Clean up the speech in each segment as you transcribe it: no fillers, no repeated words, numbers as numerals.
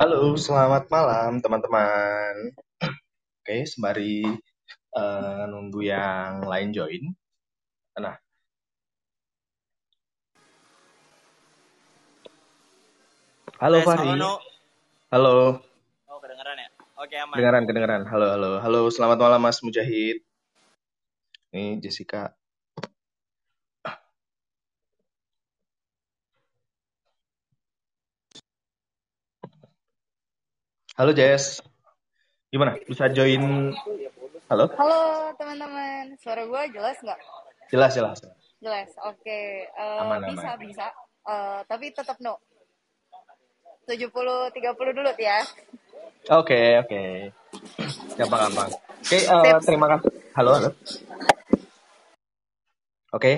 Halo, selamat malam teman-teman. Oke, sembari nunggu yang lain join. Nah, halo Fahri. Halo. Oh, kedengeran ya? Oke, aman. Kedengeran. Halo, selamat malam Mas Mujahid. Nih, Jessica. Halo Jess, gimana? Bisa join? Halo? Halo teman-teman, suara gue jelas nggak? Jelas. Jelas, oke. Bisa. Tapi tetap no. 70-30 dulu ya. Oke. Gampang. Oke, terima kasih. Halo. Oke,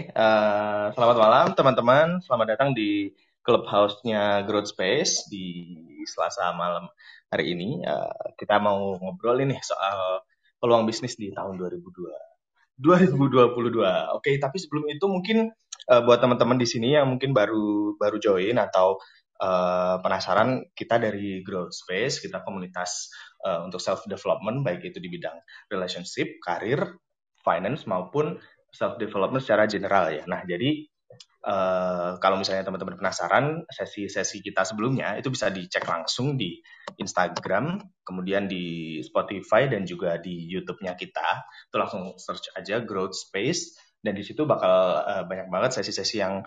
selamat malam teman-teman. Selamat datang di Clubhouse-nya Growthspace di Selasa malam. Hari ini kita mau ngobrolin nih soal peluang bisnis di tahun 2022. Oke, tapi sebelum itu mungkin buat teman-teman di sini yang mungkin baru join atau penasaran, kita dari Growthspace, kita komunitas untuk self development, baik itu di bidang relationship, karir, finance maupun self development secara general ya. Nah, jadi kalau misalnya teman-teman penasaran sesi-sesi kita sebelumnya itu bisa dicek langsung di Instagram, kemudian di Spotify dan juga di YouTube-nya kita. Itu langsung search aja Growthspace dan di situ bakal banyak banget sesi-sesi yang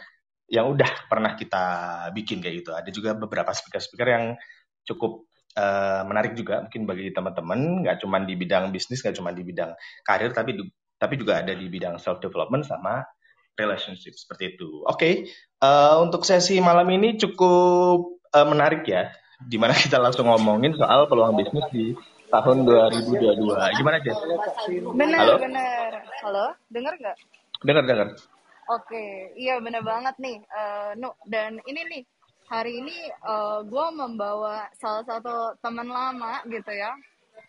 udah pernah kita bikin kayak gitu. Ada juga beberapa speaker-speaker yang cukup menarik juga mungkin bagi teman-teman, nggak cuma di bidang bisnis, nggak cuma di bidang karir, tapi juga ada di bidang self development sama relationship seperti itu. Oke, untuk sesi malam ini cukup menarik ya, dimana kita langsung ngomongin soal peluang bisnis di tahun 2022. Gimana Jess? Benar. Halo, dengar nggak? Dengar. Oke, iya benar banget nih, Nuk. Dan ini nih hari ini gue membawa salah satu teman lama gitu ya.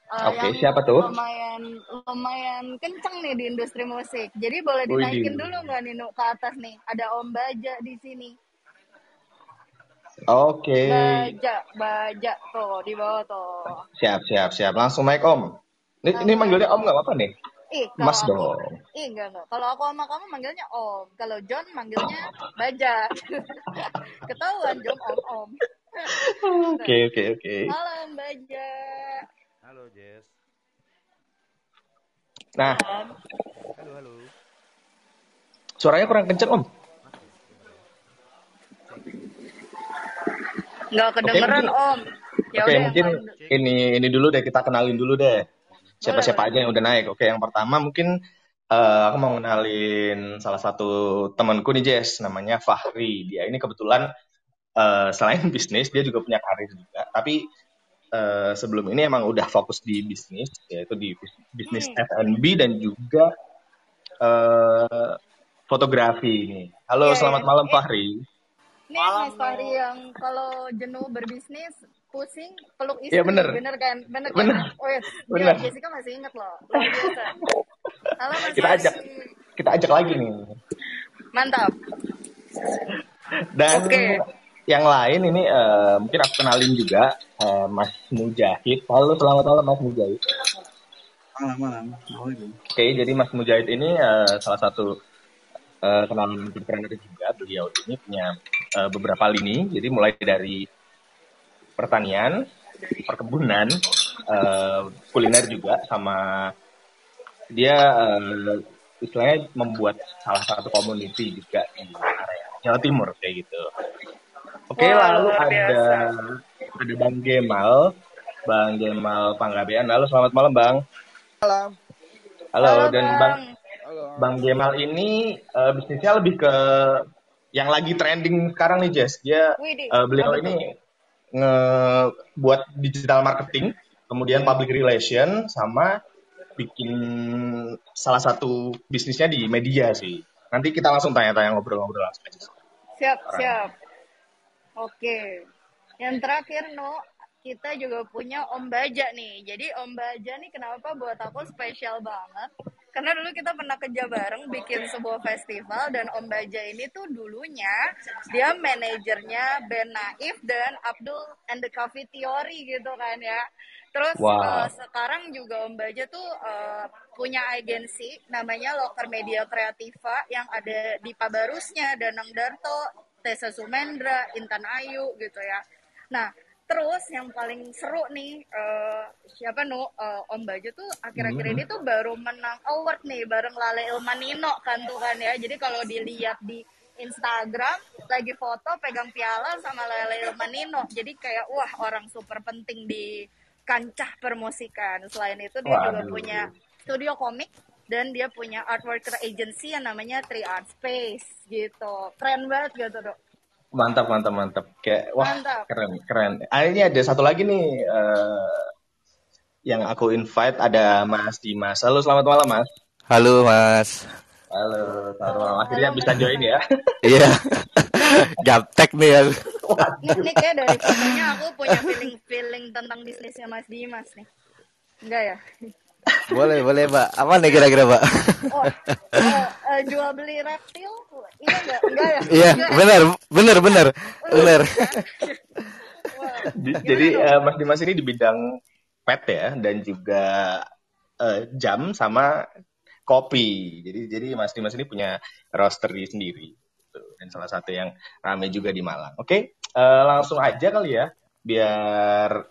Oke, siapa tuh? Lumayan kenceng nih di industri musik. Jadi boleh dinaikin dulu nggak Nino ke atas nih? Ada Om Bajaj di sini. Oke. Bajaj tuh di bawah tuh. Siap. Langsung naik Om. Ini manggilnya Om nggak apa-apa nih? Mas dong. Enggak. Kalau aku sama kamu manggilnya Om. Kalau John manggilnya Bajaj. Ketahuan John Om. Oke. Halo Om Bajaj. Halo Jess. Nah, halo. Suaranya kurang kenceng Om. Nggak kedengeran Om. Oke, mungkin ini dulu deh, kita kenalin dulu deh. Siapa-siapa aja yang udah naik. Oke, yang pertama mungkin aku mau kenalin salah satu temanku nih Jess, namanya Fahri. Dia ini kebetulan selain bisnis dia juga punya karir juga, tapi sebelum ini emang udah fokus di bisnis, yaitu di bisnis F&B dan juga fotografi nih. Halo, selamat malam Fahri. Nih Mas Fahri yang kalau jenuh berbisnis, pusing, peluk istri. Ya, bener kan? Bener. Jessica masih inget loh. Halo Mas Fahri. Kita ajak lagi nih. Mantap. Dan yang lain ini mungkin aku kenalin juga Mas Mujahid. Halo, selamat malam Mas Mujahid. Malam. Oke, jadi Mas Mujahid ini salah satu kenalan entrepreneur juga. Beliau ini punya beberapa lini. Jadi mulai dari pertanian, perkebunan, kuliner juga, sama dia istilahnya membuat salah satu community juga di area Jawa Timur kayak gitu. Oke, lalu ada Bang Gemal Panggabean. Halo, selamat malam Bang. Halo. Dan Bang Gemal ini bisnisnya lebih ke yang lagi trending sekarang nih Jess. Dia beliau ini ngebuat digital marketing, kemudian public relation, sama bikin salah satu bisnisnya di media sih. Nanti kita langsung tanya-tanya, ngobrol-ngobrol langsung aja. Siap. Oke, yang terakhir Nuk, kita juga punya Om Bajaj nih. Jadi Om Bajaj nih kenapa buat aku spesial banget? Karena dulu kita pernah kerja bareng bikin sebuah festival, dan Om Baja ini tuh dulunya dia manajernya Ben Naif dan Abdul and the Coffee Theory gitu kan ya. Terus sekarang juga Om Baja tuh punya agensi namanya Locker Media Kreativa yang ada di Pabarusnya, Danang Darto, Teza Sumendra, Intan Ayu gitu ya. Nah, terus yang paling seru nih, Om Baju tuh akhir-akhir ini tuh baru menang award nih bareng Laleilmanino kan tuh kan ya. Jadi kalau dilihat di Instagram lagi foto pegang piala sama Laleilmanino. Jadi kayak wah, orang super penting di kancah permusikan. Selain itu dia juga punya studio komik dan dia punya artwork agency yang namanya Three Art Space gitu. Keren banget gitu, Dok. Mantap. Kayak wah, mantap. Keren. Ini ada satu lagi nih yang aku invite, ada Mas Dimas. Halo, selamat malam, Mas. Halo, Mas. Halo, selamat malam. Akhirnya halo, bisa join ya. Iya. Gaptek nih ya. Ini kayak dari fotonya aku punya feeling tentang bisnisnya Mas Dimas nih. Enggak ya? Boleh, Mbak. Apa nih kira-kira, Mbak? Jual beli reptil? Iya enggak ya? Iya, benar. Jadi Mas Dimas ini di bidang pet ya, dan juga jam sama kopi. Jadi Mas Dimas ini punya roastery sendiri, dan salah satu yang ramai juga di Malang. Oke, langsung aja kali ya, biar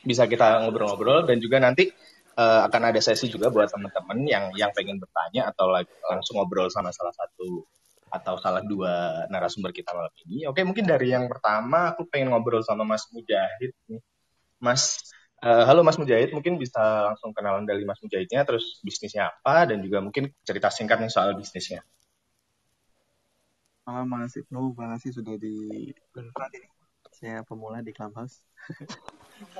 bisa kita ngobrol-ngobrol, dan juga nanti akan ada sesi juga buat teman-teman yang pengen bertanya atau langsung ngobrol sama salah satu atau salah dua narasumber kita malam ini. Oke, mungkin dari yang pertama aku pengen ngobrol sama Mas Mujahid nih. Halo Mas Mujahid, mungkin bisa langsung kenalan dari Mas Mujahidnya, terus bisnisnya apa, dan juga mungkin cerita singkatnya soal bisnisnya. Halo Mas Ibnu, terima kasih sudah diundang ini. Saya pemula di Clubhouse.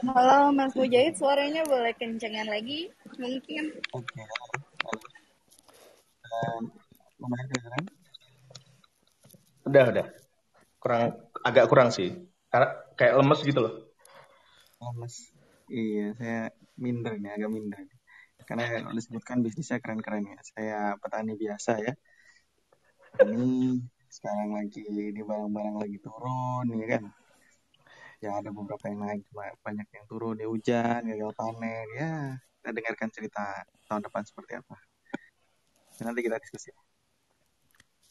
Halo Mas Mujahid, suaranya boleh kencengan lagi mungkin. Oke. Lumayan kedengeran? Udah. Agak kurang sih. Karena kayak lemes gitu loh. Lemes. Iya, saya minder nih, agak minder. Karena udah disebutkan bisnisnya keren-keren ya. Saya petani biasa ya. Ini sekarang lagi di barang-barang lagi turun ya kan. Ya ada beberapa yang naik, banyak yang turun, di hujan, gagal panen, ya kita dengarkan cerita tahun depan seperti apa. Dan nanti kita diskusi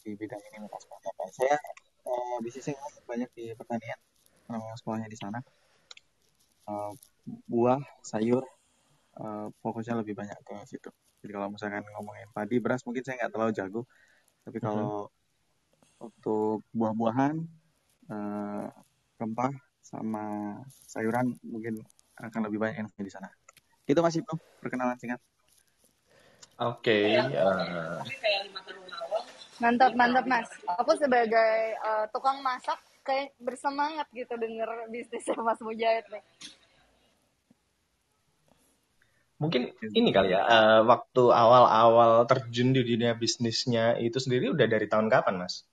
di bidang ini seperti apa. Saya bisnisnya banyak di pertanian, karena sekolahnya di sana. Buah, sayur, fokusnya lebih banyak ke situ. Jadi kalau misalkan ngomongin padi, beras mungkin saya nggak terlalu jago, tapi kalau untuk buah-buahan, rempah, sama sayuran mungkin akan lebih banyak info di sana. Itu masih belum perkenalan singkat. Oke. Mantap Mas. Aku sebagai tukang masak kayak bersemangat gitu denger bisnisnya Mas Mujahid nih. Mungkin ini kali ya, waktu awal-awal terjun di dunia bisnisnya itu sendiri udah dari tahun kapan, Mas?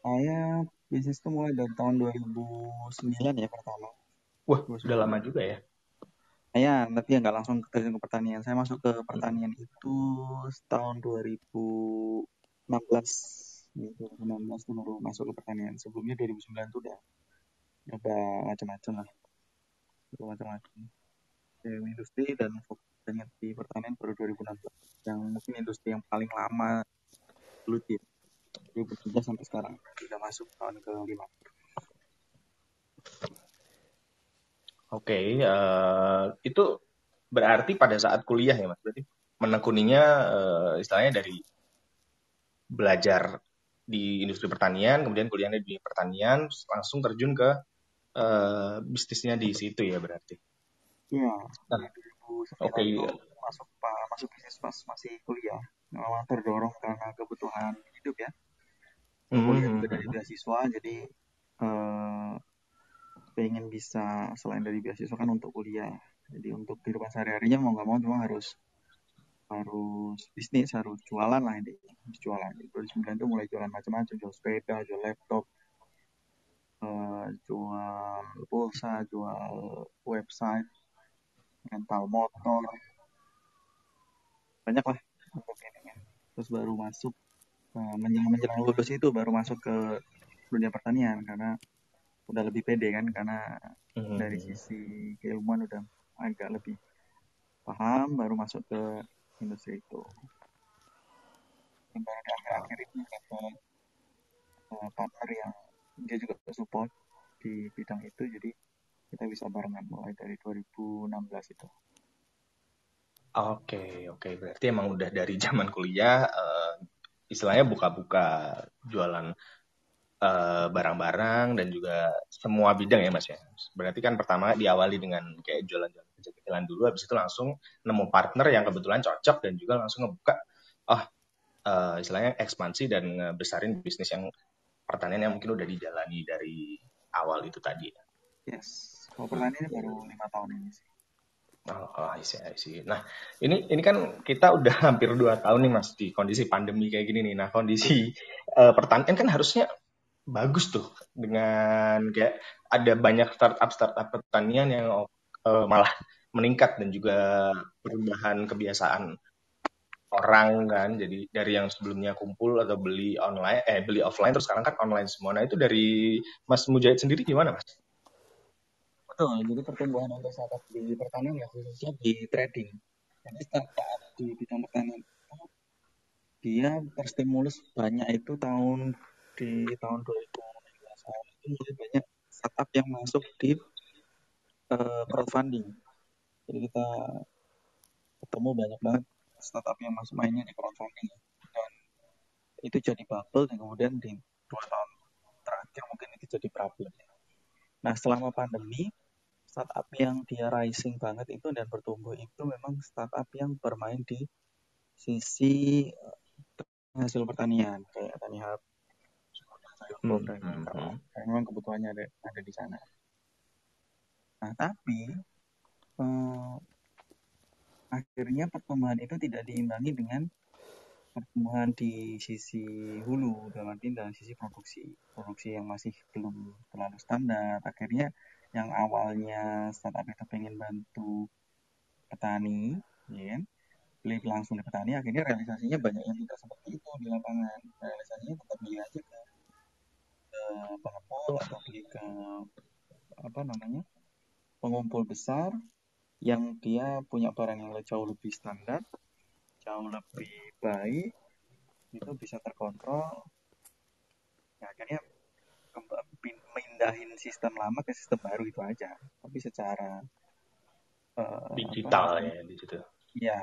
Saya bisnis itu mulai dari tahun 2009 ya pertama. Wah, 2009. Sudah lama juga ya? Ya, tapi nggak langsung terjun ke pertanian. Saya masuk ke pertanian itu tahun 2016. 2016 baru masuk ke pertanian. Sebelumnya 2009 itu udah nyoba macam-macam lah. Dari industri dan fokusnya di pertanian baru 2016. Yang mungkin industri yang paling lama dulu ya. 2003 sampai sekarang sudah masuk tahun ke-5. Oke, itu berarti pada saat kuliah ya Mas. Berarti menekuninya istilahnya dari belajar di industri pertanian, kemudian kuliahnya di pertanian, langsung terjun ke bisnisnya di situ ya berarti. Iya. Oke. Masuk bisnis pas masih kuliah. Memang terdorong karena kebutuhan hidup ya. Kuliah juga dari beasiswa, jadi pengen bisa selain dari beasiswa kan untuk kuliah. Jadi untuk kehidupan sehari-harinya mau nggak mau cuma harus bisnis, harus jualan lah ini. Jualan. 2009 itu mulai jualan macam-macam, jual sepeda, jual laptop, jual pulsa, jual website, rental motor. banyak lah untuk ininya. Terus baru masuk menjelang 12 itu baru masuk ke dunia pertanian karena udah lebih pede kan, karena dari sisi keilmuan udah agak lebih paham, baru masuk ke industri itu. Dan baru di akhir-akhir itu dapat partner yang dia juga support di bidang itu, jadi kita bisa barengan mulai dari 2016 itu. Oke, berarti emang udah dari zaman kuliah istilahnya buka-buka jualan barang-barang dan juga semua bidang ya Mas ya. Berarti kan pertama diawali dengan kayak jualan-jualan kecil-kecilan dulu, habis itu langsung nemu partner yang kebetulan cocok dan juga langsung ngebuka istilahnya ekspansi dan ngebesarin bisnis yang pertanian yang mungkin udah dijalani dari awal itu tadi. Yes, kalau pertanian baru 5 tahun ini sih. I see. Nah, ini kan kita udah hampir 2 tahun nih Mas di kondisi pandemi kayak gini nih. Nah, kondisi pertanian kan harusnya bagus tuh, dengan kayak ada banyak startup pertanian yang malah meningkat dan juga perubahan kebiasaan orang kan. Jadi dari yang sebelumnya kumpul atau beli offline, terus sekarang kan online semua. Nah, itu dari Mas Mujahid sendiri gimana Mas? Betul, jadi pertumbuhan untuk startup di pertanian ya khususnya di trading. Jadi startup di bidang pertanian dia terstimulus banyak itu di tahun 2019 itu mulai banyak startup yang masuk di crowdfunding. Jadi kita ketemu banyak banget startup yang masuk mainnya di crowdfunding dan itu jadi bubble, dan kemudian di 2 tahun terakhir mungkin itu jadi problem. Nah, selama pandemi startup yang dia rising banget itu dan bertumbuh itu memang startup yang bermain di sisi hasil pertanian kayak TaniHub, karena memang kebutuhannya ada di sana. Nah, tapi akhirnya pertumbuhan itu tidak diimbangi dengan pertumbuhan di sisi hulu, dalam sisi produksi yang masih belum terlalu standar. Akhirnya yang awalnya startup itu pengen bantu petani, ya, beli langsung di petani, akhirnya realisasinya banyak yang tidak seperti itu di lapangan. Realisasinya tetap beli aja ke pengepul atau beli ke pengumpul besar yang dia punya barang yang jauh lebih standar, jauh lebih baik, itu bisa terkontrol. Nah, akhirnya mindahin sistem lama ke sistem baru itu aja, tapi secara digital ya digital. Ya.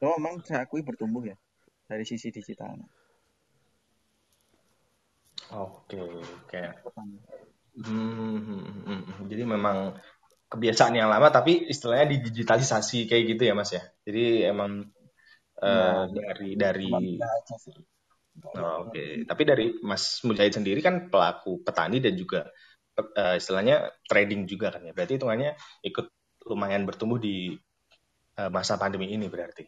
So, memang saya akui bertumbuh ya dari sisi digitalnya. Oke. Jadi memang kebiasaan yang lama tapi istilahnya didigitalisasi kayak gitu ya Mas ya. Jadi emang dari Tapi dari Mas Mujahid sendiri kan pelaku petani dan juga istilahnya trading juga kan ya. Berarti hitungannya ikut lumayan bertumbuh di masa pandemi ini berarti.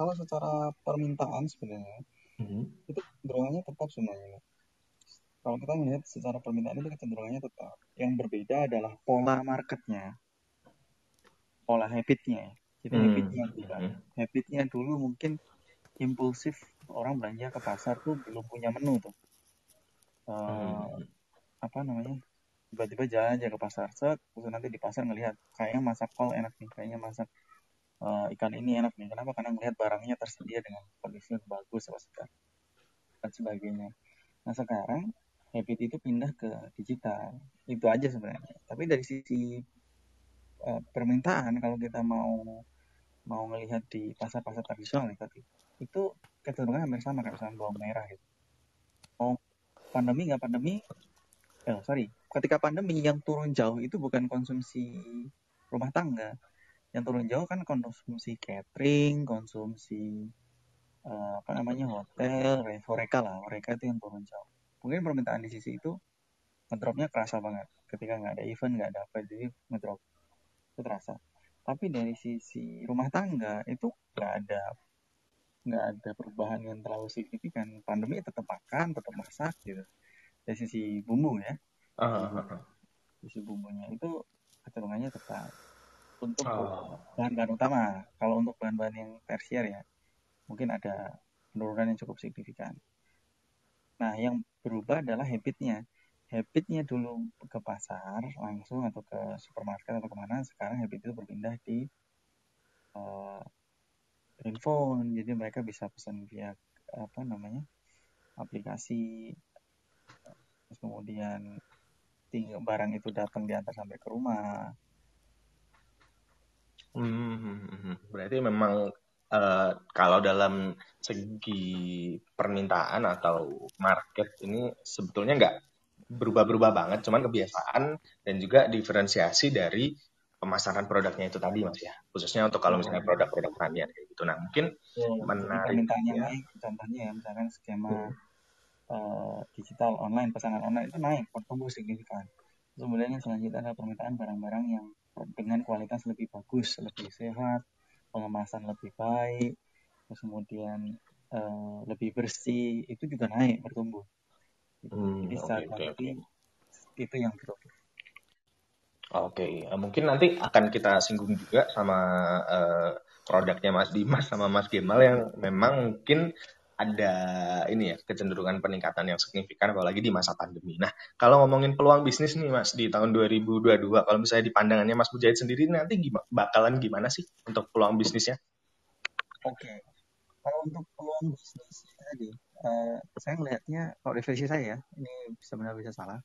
Kalau secara permintaan sebenarnya itu kecenderungannya tetap semuanya. Kalau kita melihat secara permintaan itu kecenderungannya tetap. Yang berbeda adalah pola marketnya, pola habitnya. Jadi habitnya dulu mungkin impulsif, orang belanja ke pasar tuh belum punya menu tuh. Tiba-tiba jalan aja ke pasar, terus nanti di pasar ngelihat kayaknya masak kol enak nih, kayaknya masak ikan ini enak nih. Kenapa? Karena melihat barangnya tersedia dengan kondisi yang bagus dan sebagainya. Nah, sekarang habit itu pindah ke digital. Itu aja sebenarnya. Tapi dari sisi permintaan, kalau kita mau melihat di pasar-pasar tradisional itu kecenderungan hampir sama kayak misalnya bawang merah gitu. Ketika pandemi yang turun jauh itu bukan konsumsi rumah tangga. Yang turun jauh kan konsumsi catering, konsumsi hotel, horeca lah. Horeca itu yang turun jauh. Mungkin permintaan di sisi itu ngedropnya kerasa banget ketika nggak ada event, nggak ada apa, jadi ngedrop itu terasa. Tapi dari sisi rumah tangga itu nggak ada perubahan yang terlalu signifikan. Pandemi tetap makan, tetap masak gitu. Dari sisi bumbu ya, sisi bumbunya itu kecenderungannya tetap. untuk bahan-bahan utama. Kalau untuk bahan-bahan yang tersier ya mungkin ada penurunan yang cukup signifikan. Nah, yang berubah adalah habitnya. Habitnya dulu ke pasar langsung atau ke supermarket atau kemana, sekarang habit itu berpindah di handphone. Jadi mereka bisa pesan via aplikasi, terus kemudian tinggal barang itu datang diantar sampai ke rumah. Berarti memang kalau dalam segi permintaan atau market ini sebetulnya nggak berubah-berubah banget, cuman kebiasaan dan juga diferensiasi dari pemasaran produknya itu tadi, Mas, ya. Khususnya untuk kalau misalnya produk-produk pertanian kayak gitu. Nah, mungkin menarik permintaannya ya. Naik, contohnya ya, misalkan skema digital online, pesanan online itu naik, bertumbuh signifikan. Kemudian yang selanjutnya ada permintaan barang-barang yang dengan kualitas lebih bagus, lebih sehat, pengemasan lebih baik, terus kemudian lebih bersih, itu juga naik, bertumbuh. Jadi itu yang bertumbuh. Oke, mungkin nanti akan kita singgung juga sama produknya Mas Dimas sama Mas Gemal yang memang mungkin ada ini ya, kecenderungan peningkatan yang signifikan apalagi di masa pandemi. Nah, kalau ngomongin peluang bisnis nih, Mas, di tahun 2022, kalau misalnya di pandangannya Mas Mujahid sendiri nanti bakalan gimana sih untuk peluang bisnisnya? Oke. Kalau untuk peluang bisnis tadi, saya melihatnya kalau versi saya ya, ini bisa salah.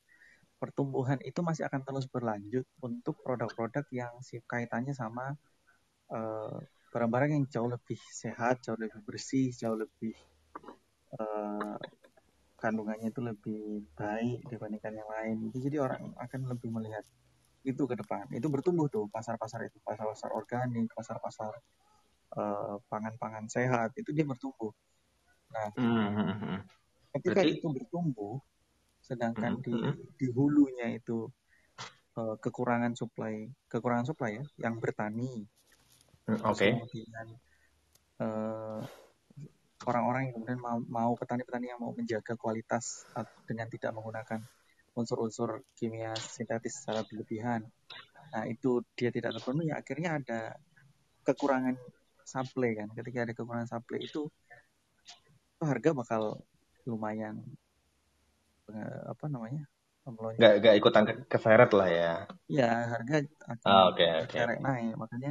Pertumbuhan itu masih akan terus berlanjut untuk produk-produk yang kaitannya sama barang-barang yang jauh lebih sehat, jauh lebih bersih, jauh lebih kandungannya itu lebih baik dibandingkan yang lain. Jadi orang akan lebih melihat itu ke depan. Itu bertumbuh tuh pasar-pasar itu, pasar-pasar organik, pasar-pasar pangan-pangan sehat, itu dia bertumbuh. Nah, ketika itu bertumbuh, sedangkan di hulunya itu kekurangan suplai ya, yang bertani, kemudian orang-orang yang kemudian mau petani-petani yang mau menjaga kualitas dengan tidak menggunakan unsur-unsur kimia sintetis secara berlebihan, nah itu dia tidak terpenuhi, akhirnya ada kekurangan suplai kan. Ketika ada kekurangan suplai itu harga bakal lumayan nggak ikutan keseret lah ya harga akan keseret naik. Makanya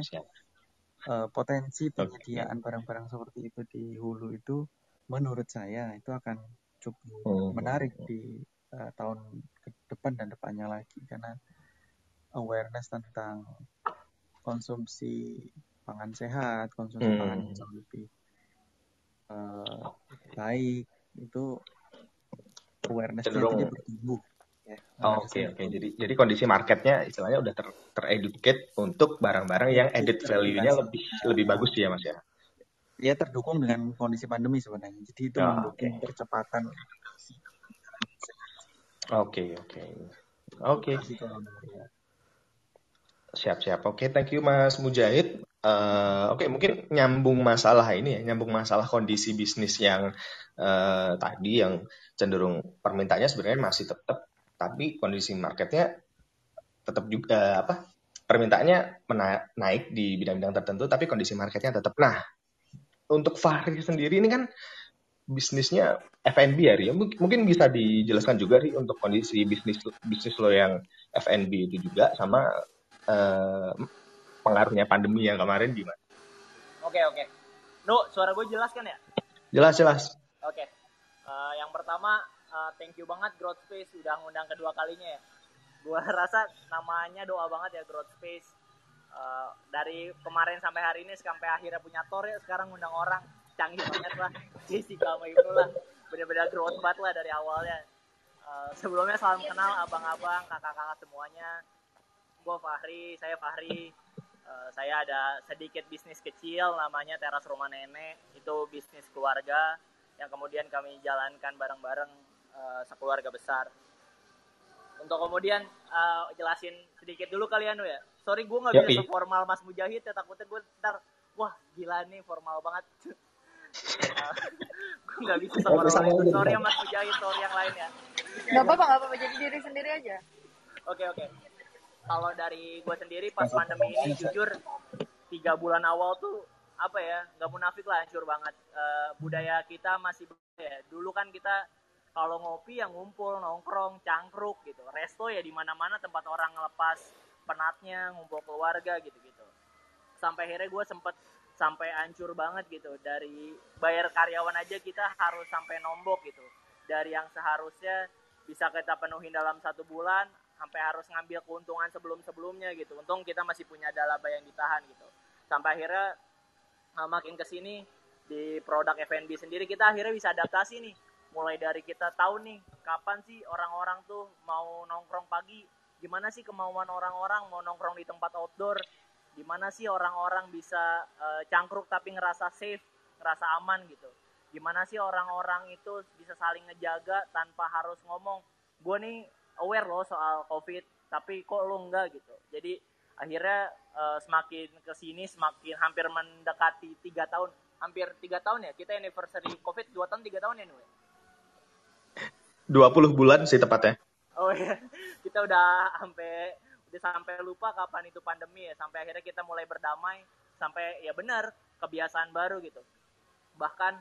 potensi penyediaan barang-barang seperti itu di hulu itu menurut saya itu akan cukup menarik di tahun ke depan dan depannya lagi, karena awareness tentang konsumsi pangan sehat, konsumsi pangan yang jauh lebih baik, itu awareness cenderung bertumbuh. Oke. Jadi kondisi marketnya istilahnya udah tereducate untuk barang-barang yang added value-nya lebih bagus ya, Mas, ya. Ya, terdukung dengan kondisi pandemi sebenarnya. Jadi itu mendukung percepatan. Oke. Siap. Oke, thank you Mas Mujahid. Oke, mungkin nyambung masalah kondisi bisnis yang tadi yang cenderung permintaannya sebenarnya masih tetap, tapi kondisi marketnya tetap juga permintaannya naik di bidang-bidang tertentu, tapi kondisi marketnya tetap. Nah, untuk Fahri sendiri ini kan bisnisnya F&B ya, mungkin bisa dijelaskan juga Ri, untuk kondisi bisnis lo yang F&B itu juga sama pengaruhnya pandemi yang kemarin gimana? Oke. No, suara gue jelas kan ya? Jelas. Oke. Yang pertama, thank you banget Growthspace udah ngundang kedua kalinya ya. Gue rasa namanya doa banget ya Growthspace. Dari kemarin sampai hari ini, sampai akhirnya punya tor ya, sekarang ngundang orang. Canggih banget lah, Jessica sama itu lah. Bener-bener growth banget lah dari awalnya. Sebelumnya salam kenal abang-abang, kakak-kakak semuanya. Gue Fahri. Saya ada sedikit bisnis kecil namanya Teras Rumah Nenek. Itu bisnis keluarga yang kemudian kami jalankan bareng-bareng sekeluarga besar. Untuk kemudian jelasin sedikit dulu kalian ya. Sorry gue gak bisa formal Mas Mujahid ya, takutnya gue ntar wah gila nih formal banget. Gue gak bisa formal itu. Sorry ya Mas Mujahid, sorry yang lain ya. Gak apa-apa, jadi diri sendiri aja. Oke. Kalau dari gue sendiri pas pandemi ini jujur 3 bulan awal tuh apa ya, nggak munafik lah, hancur banget. Budaya kita masih ya, dulu kan kita kalau ngopi yang ngumpul, nongkrong, cangkruk gitu. Resto ya di mana-mana tempat orang ngelepas penatnya, ngumpul keluarga gitu-gitu. Sampai akhirnya gue sempet sampai hancur banget gitu. Dari bayar karyawan aja kita harus sampai nombok gitu. Dari yang seharusnya bisa kita penuhin dalam 1 bulan sampai harus ngambil keuntungan sebelum-sebelumnya gitu. Untung kita masih punya laba yang ditahan gitu. Sampai akhirnya makin kesini di produk F&B sendiri kita akhirnya bisa adaptasi nih. Mulai dari kita tahu nih kapan sih orang-orang tuh mau nongkrong pagi, gimana sih kemauan orang-orang mau nongkrong di tempat outdoor, gimana sih orang-orang bisa cangkruk tapi ngerasa safe, ngerasa aman gitu. Gimana sih orang-orang itu bisa saling ngejaga tanpa harus ngomong, gue nih aware loh soal COVID, tapi kok lo enggak gitu. Jadi akhirnya semakin kesini, semakin hampir mendekati 3 tahun, hampir 3 tahun ya, kita anniversary COVID 2 tahun, 3 tahun ya Nui? 20 bulan sih tepatnya. Oh iya, kita udah sampai lupa kapan itu pandemi ya, sampai akhirnya kita mulai berdamai, sampai ya benar kebiasaan baru gitu. Bahkan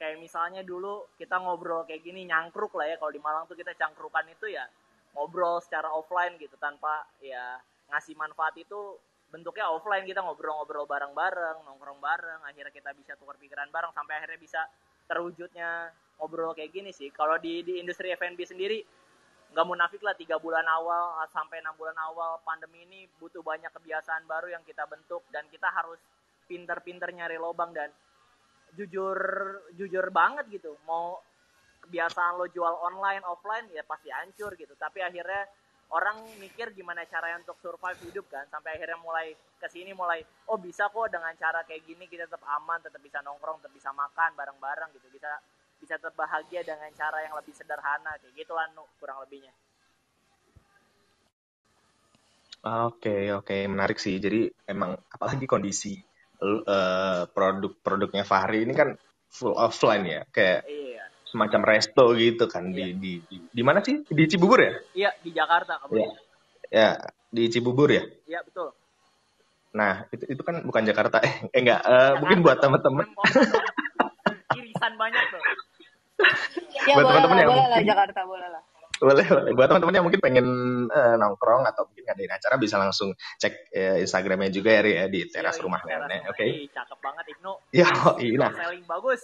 kayak misalnya dulu kita ngobrol kayak gini, nyangkruk lah ya. Kalau di Malang tuh kita cangkrukan itu ya ngobrol secara offline gitu. Tanpa ya ngasih manfaat itu bentuknya offline. Kita ngobrol-ngobrol bareng-bareng, nongkrong bareng. Akhirnya kita bisa tukar pikiran bareng. Sampai akhirnya bisa terwujudnya ngobrol kayak gini sih. Kalau di industri F&B sendiri, nggak munafik lah 3 bulan awal sampai 6 bulan awal pandemi ini butuh banyak kebiasaan baru yang kita bentuk. Dan kita harus pinter-pinter nyari lobang dan jujur banget gitu. Mau kebiasaan lo jual online offline ya pasti hancur gitu, tapi akhirnya orang mikir gimana caranya untuk survive hidup kan, sampai akhirnya mulai kesini mulai oh bisa kok dengan cara kayak gini kita tetap aman, tetap bisa nongkrong, tetap bisa makan bareng-bareng gitu, bisa tetap bahagia dengan cara yang lebih sederhana kayak gitulah Nu, kurang lebihnya. Oke, menarik sih. Jadi emang apalagi kondisi produk-produknya Fahri ini kan full offline ya, kayak iya, semacam resto gitu kan. Iya. Di mana sih, di Cibubur ya? Iya, di Jakarta kebetulan. Ya, di Cibubur ya. Iya betul. Nah itu kan bukan Jakarta, enggak, mungkin buat teman-teman. Irisan banyak tuh. Ya, buat teman-teman yang boleh lah Jakarta, boleh lah. Boleh. Buat teman-teman yang mungkin pengen nongkrong atau mungkin ngadain acara bisa langsung cek Instagramnya juga ya di teras rumah nenek. Oke. Cakep banget Ibnu. Ya, iya. Selling bagus.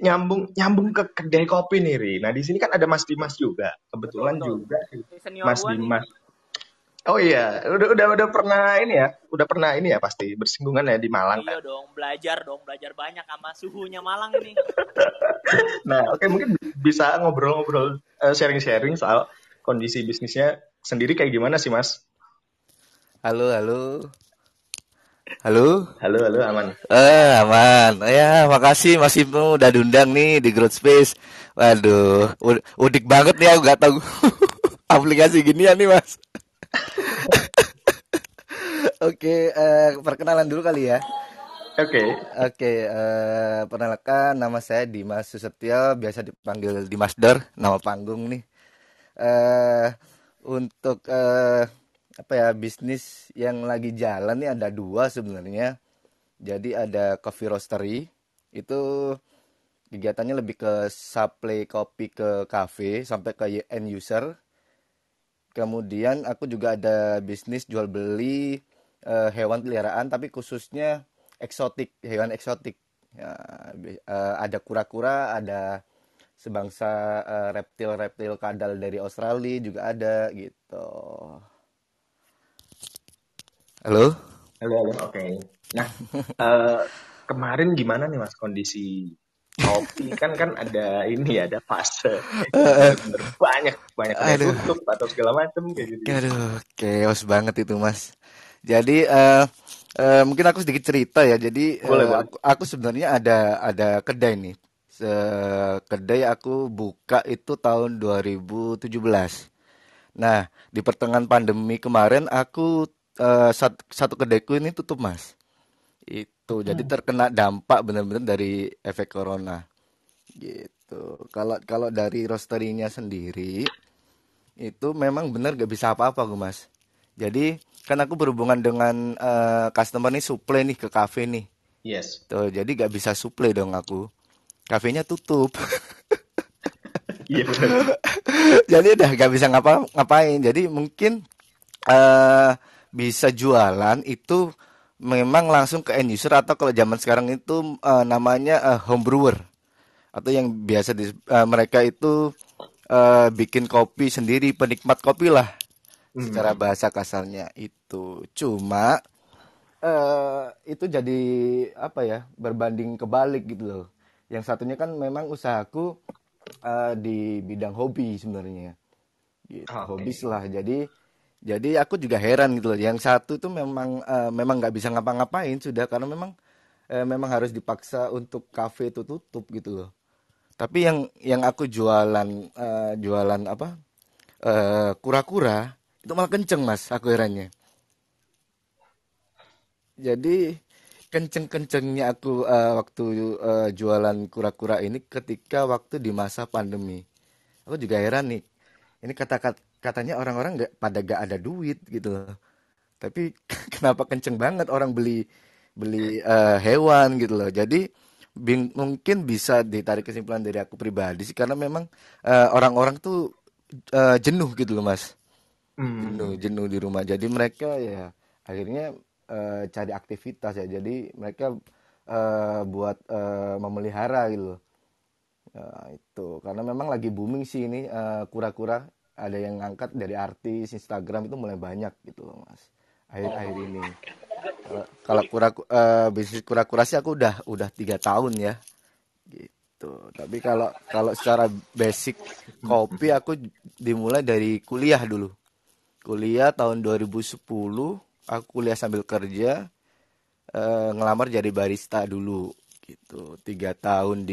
nyambung ke kedai kopi nih, Ri. Nah, di sini kan ada Mas Dimas juga. Kebetulan betul. Juga Mas Dimas. Nih. Oh iya, udah pernah ini ya pasti bersinggungan ya di Malang. Iya kan? Dong, belajar banyak sama suhunya Malang ini. Nah, oke, mungkin bisa ngobrol-ngobrol, sharing-sharing soal kondisi bisnisnya sendiri kayak gimana sih, Mas? Halo, aman. Aman. Ya, makasih Mas Ibnu udah diundang nih di Growthspace. Waduh, udik banget nih, aku nggak tahu aplikasi ginian nih, Mas. Oke, perkenalan dulu kali ya. Oke, perkenalkan nama saya Dimas Susetio, biasa dipanggil Dimas Der, nama panggung nih. Untuk bisnis yang lagi jalan nih ada 2 sebenarnya. Jadi ada coffee roastery, itu kegiatannya lebih ke supply kopi ke kafe sampai ke end user. Kemudian aku juga ada bisnis jual beli hewan peliharaan, tapi khususnya hewan eksotik. Ya, ada kura-kura, ada sebangsa reptil-reptil kadal dari Australia juga ada gitu. Halo. Oke. Nah, kemarin gimana nih Mas kondisi kopi kan ada ini ya, ada fase banyak tutup atau segala macam kayak gitu. Aduh, chaos banget itu Mas. Jadi mungkin aku sedikit cerita ya. Jadi boleh. Aku sebenarnya ada kedai nih. Kedai aku buka itu tahun 2017. Nah, di pertengahan pandemi kemarin aku satu kedaiku ini tutup, Mas. Itu jadi terkena dampak benar-benar dari efek corona gitu. Kalau dari roasterinya sendiri itu memang benar gak bisa apa-apa gue, Mas. Jadi kan aku berhubungan dengan customer nih, supply nih ke kafe nih. Yes. Tuh, jadi gak bisa supply dong aku. Kafenya tutup. Iya. Benar. Jadi udah gak bisa ngapain. Jadi mungkin bisa jualan itu memang langsung ke end user, atau kalau zaman sekarang itu namanya home brewer. Atau yang biasa di, mereka itu bikin kopi sendiri, penikmat kopi lah. Secara bahasa kasarnya itu, cuma itu jadi apa ya, berbanding kebalik gitu loh. Yang satunya kan memang usahaku di bidang hobi sebenarnya gitu. Okay. Hobis lah, jadi aku juga heran gitu loh. Yang satu tuh memang nggak bisa ngapa-ngapain sudah, karena memang harus dipaksa untuk kafe itu tutup gitu loh. Tapi yang aku jualan apa, kura-kura itu malah kenceng, Mas, aku herannya. Jadi kenceng-kencengnya aku waktu jualan kura-kura ini ketika waktu di masa pandemi. Aku juga heran nih. Ini katanya orang-orang pada gak ada duit gitu. Tapi kenapa kenceng banget orang beli hewan gitu loh. Jadi mungkin bisa ditarik kesimpulan dari aku pribadi sih, karena memang orang-orang tuh jenuh gitu loh, Mas. Jenuh di rumah, jadi mereka ya akhirnya cari aktivitas ya. Jadi mereka buat memelihara gitu. Itu karena memang lagi booming sih ini kura-kura. Ada yang ngangkat dari artis, Instagram itu mulai banyak gitu loh, Mas, akhir-akhir ini. Kalau bisnis kura-kura sih aku udah 3 tahun ya gitu. Tapi kalau secara basic kopi aku dimulai dari kuliah dulu. Kuliah tahun 2010, aku kuliah sambil kerja, ngelamar jadi barista dulu gitu. 3 tahun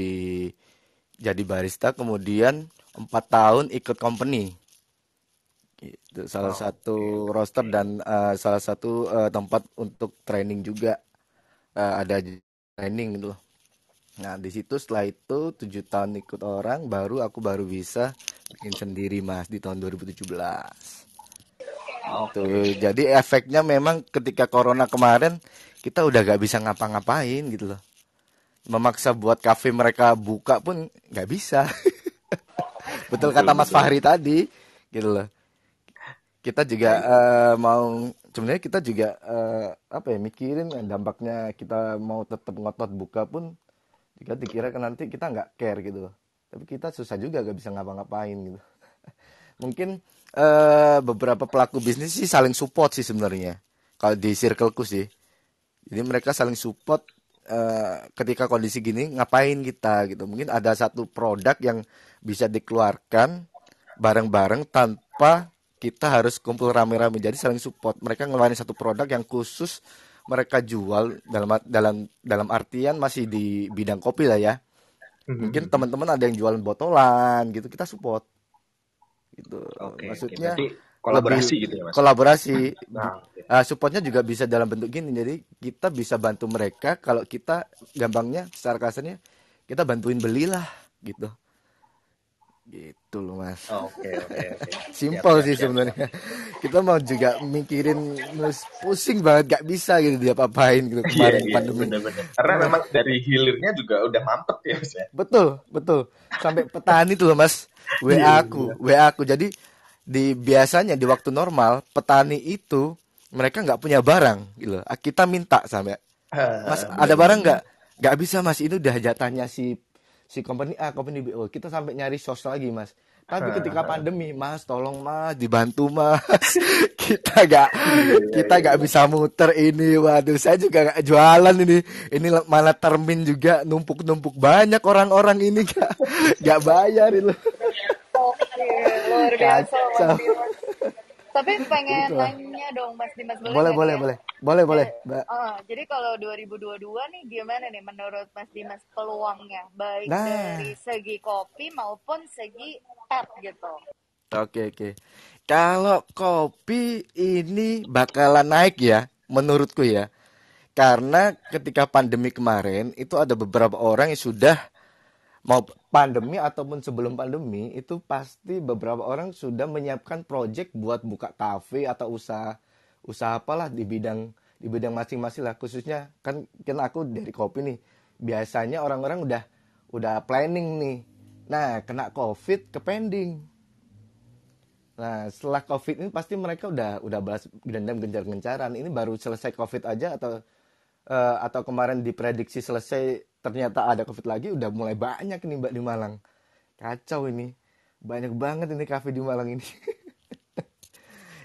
jadi barista, kemudian 4 tahun ikut company gitu. Salah satu roster dan salah satu tempat untuk training juga, ada training gitu loh. Nah di situ setelah itu 7 tahun ikut orang, baru bisa bikin sendiri, Mas, di tahun 2017. Okay. Jadi efeknya memang ketika corona kemarin kita udah gak bisa ngapa-ngapain gitu loh. Memaksa buat kafe mereka buka pun gak bisa. Betul kata Mas Fahri tadi gitu loh. Kita juga sebenarnya kita juga mikirin dampaknya. Kita mau tetap ngotot buka pun juga dikira nanti kita gak care gitu loh. Tapi kita susah juga gak bisa ngapa-ngapain gitu. Mungkin beberapa pelaku bisnis sih saling support sih sebenarnya. Kalau di circleku sih, jadi mereka saling support. Ketika kondisi gini ngapain kita gitu. Mungkin ada satu produk yang bisa dikeluarkan bareng-bareng tanpa kita harus kumpul rame-rame. Jadi saling support. Mereka ngeluarin satu produk yang khusus mereka jual, dalam artian masih di bidang kopi lah ya. Mungkin teman-teman ada yang jualan botolan gitu, kita support. Gitu. Okay, maksudnya okay. Kolaborasi gitu ya, Mas. Kolaborasi. Nah, okay. Supportnya juga bisa dalam bentuk gini. Jadi kita bisa bantu mereka, kalau kita gampangnya secara kasarnya kita bantuin belilah gitu. Gitu loh, Mas. Oke. Simple sih sebenarnya. Kita mau juga mikirin pusing banget, gak bisa gitu dia apain gitu kemarin pandemi. Bener. Karena memang dari hilirnya juga udah mampet ya, Mas. Betul. Sampai petani tuh loh, Mas. WA aku. Jadi biasanya di waktu normal petani itu mereka nggak punya barang gitu. Kita minta sampai, Mas, ada barang nggak? Nggak bisa, Mas, ini udah jatahnya si company A, company B. Kita sampai nyari source lagi, Mas. Tapi ketika pandemi, Mas, tolong, Mas, dibantu, Mas. kita nggak bisa muter ini. Waduh, saya juga nggak jualan ini. Ini malah termin juga numpuk banyak orang-orang ini nggak bayar itu. Luar biasa, Mas Dimas. Tapi pengen nanya dong, Mas Dimas, boleh. Jadi kalau 2022 nih gimana nih menurut Mas Dimas peluangnya, baik dari segi kopi maupun segi pet gitu? Oke. Kalau kopi ini bakalan naik ya menurutku ya, karena ketika pandemi kemarin itu ada beberapa orang yang sudah mau pandemi ataupun sebelum pandemi itu pasti beberapa orang sudah menyiapkan project buat buka kafe atau usaha usaha apalah di bidang masing-masing lah. Khususnya kan aku dari kopi nih, biasanya orang-orang udah planning nih. Nah, kena COVID ke pending. Nah, setelah COVID ini pasti mereka udah balas dendam gencar-gencaran. Ini baru selesai COVID aja atau kemarin diprediksi selesai ternyata ada COVID lagi, udah mulai banyak nih Mbak di Malang. Kacau ini. Banyak banget ini kafe di Malang ini.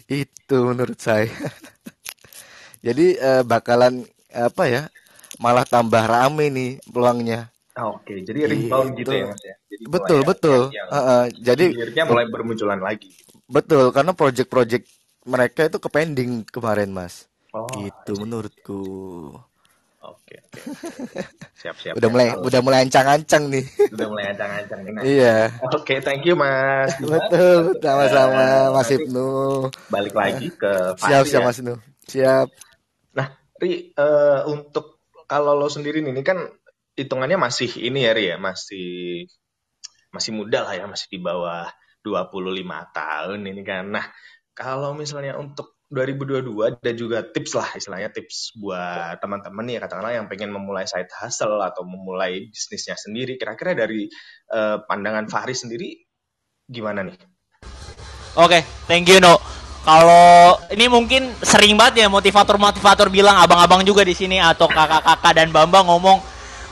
Itu menurut saya. Jadi bakalan apa ya? Malah tambah rame nih peluangnya. Oh, oke, jadi rebound gitu ya Mas ya. Jadi betul. Jadi akhirnya mulai bermunculan lagi. Betul, karena project-project mereka itu ke pending kemarin Mas. Oh, gitu menurutku. Oke. Siap. Udah mulai ancang-ancang nih. Nah. Iya. Oke, thank you Mas. Betul, sama-sama Mas Ibnu. Balik lagi ke Fahri. Siap ya. Mas Ibnu. Siap. Nah, Ri, untuk kalau lo sendiri nih, ini kan hitungannya masih ini ya Ri ya, masih muda lah ya, masih di bawah 25 tahun ini kan. Nah, kalau misalnya untuk 2022 dan juga tips lah istilahnya, tips buat teman-teman nih katakanlah yang pengen memulai side hustle atau memulai bisnisnya sendiri, kira-kira dari pandangan Fahri sendiri gimana nih? Oke, thank you No. Kalau ini mungkin sering banget ya motivator bilang, abang-abang juga di sini atau kakak-kakak dan Bambang ngomong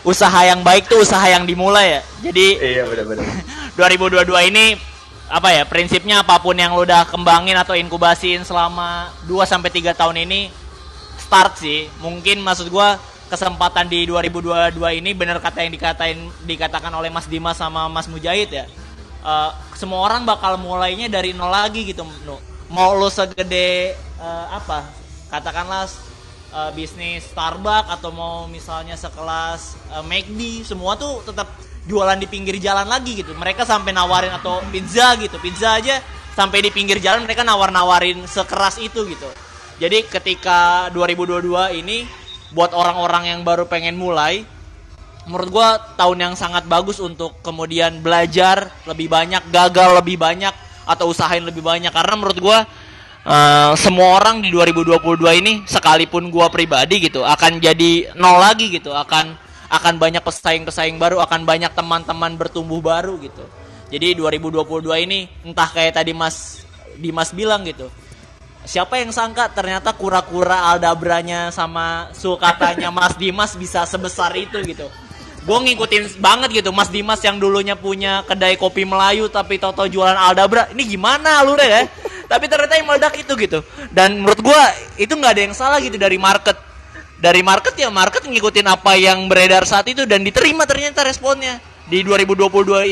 usaha yang baik tuh usaha yang dimulai ya. Jadi iya benar-benar. 2022 ini apa ya, prinsipnya apapun yang lo udah kembangin atau inkubasiin selama 2-3 tahun ini start sih. Mungkin maksud gue kesempatan di 2022 ini bener kata yang dikatakan oleh Mas Dimas sama Mas Mujahid ya, semua orang bakal mulainya dari nol lagi gitu. Mau lo segede apa katakanlah bisnis Starbucks atau mau misalnya sekelas McD, semua tuh tetap jualan di pinggir jalan lagi gitu. Mereka sampai nawarin atau pizza gitu. Pizza aja sampai di pinggir jalan mereka nawar-nawarin sekeras itu gitu. Jadi ketika 2022 ini buat orang-orang yang baru pengen mulai, menurut gue tahun yang sangat bagus untuk kemudian belajar lebih banyak, gagal lebih banyak, atau usahain lebih banyak. Karena menurut gue semua orang di 2022 ini, sekalipun gue pribadi gitu, akan jadi nol lagi gitu. Akan banyak pesaing-pesaing baru, akan banyak teman-teman bertumbuh baru gitu. Jadi 2022 ini entah kayak tadi Mas Dimas bilang gitu, siapa yang sangka ternyata kura-kura aldabranya sama sulkatanya Mas Dimas bisa sebesar itu gitu. Gue ngikutin banget gitu Mas Dimas yang dulunya punya kedai kopi Melayu tapi tau-tau jualan aldabra. Ini gimana lu deh ya? Tapi ternyata yang meledak itu gitu. Dan menurut gue itu gak ada yang salah gitu dari market. Market ngikutin apa yang beredar saat itu dan diterima ternyata responnya. Di 2022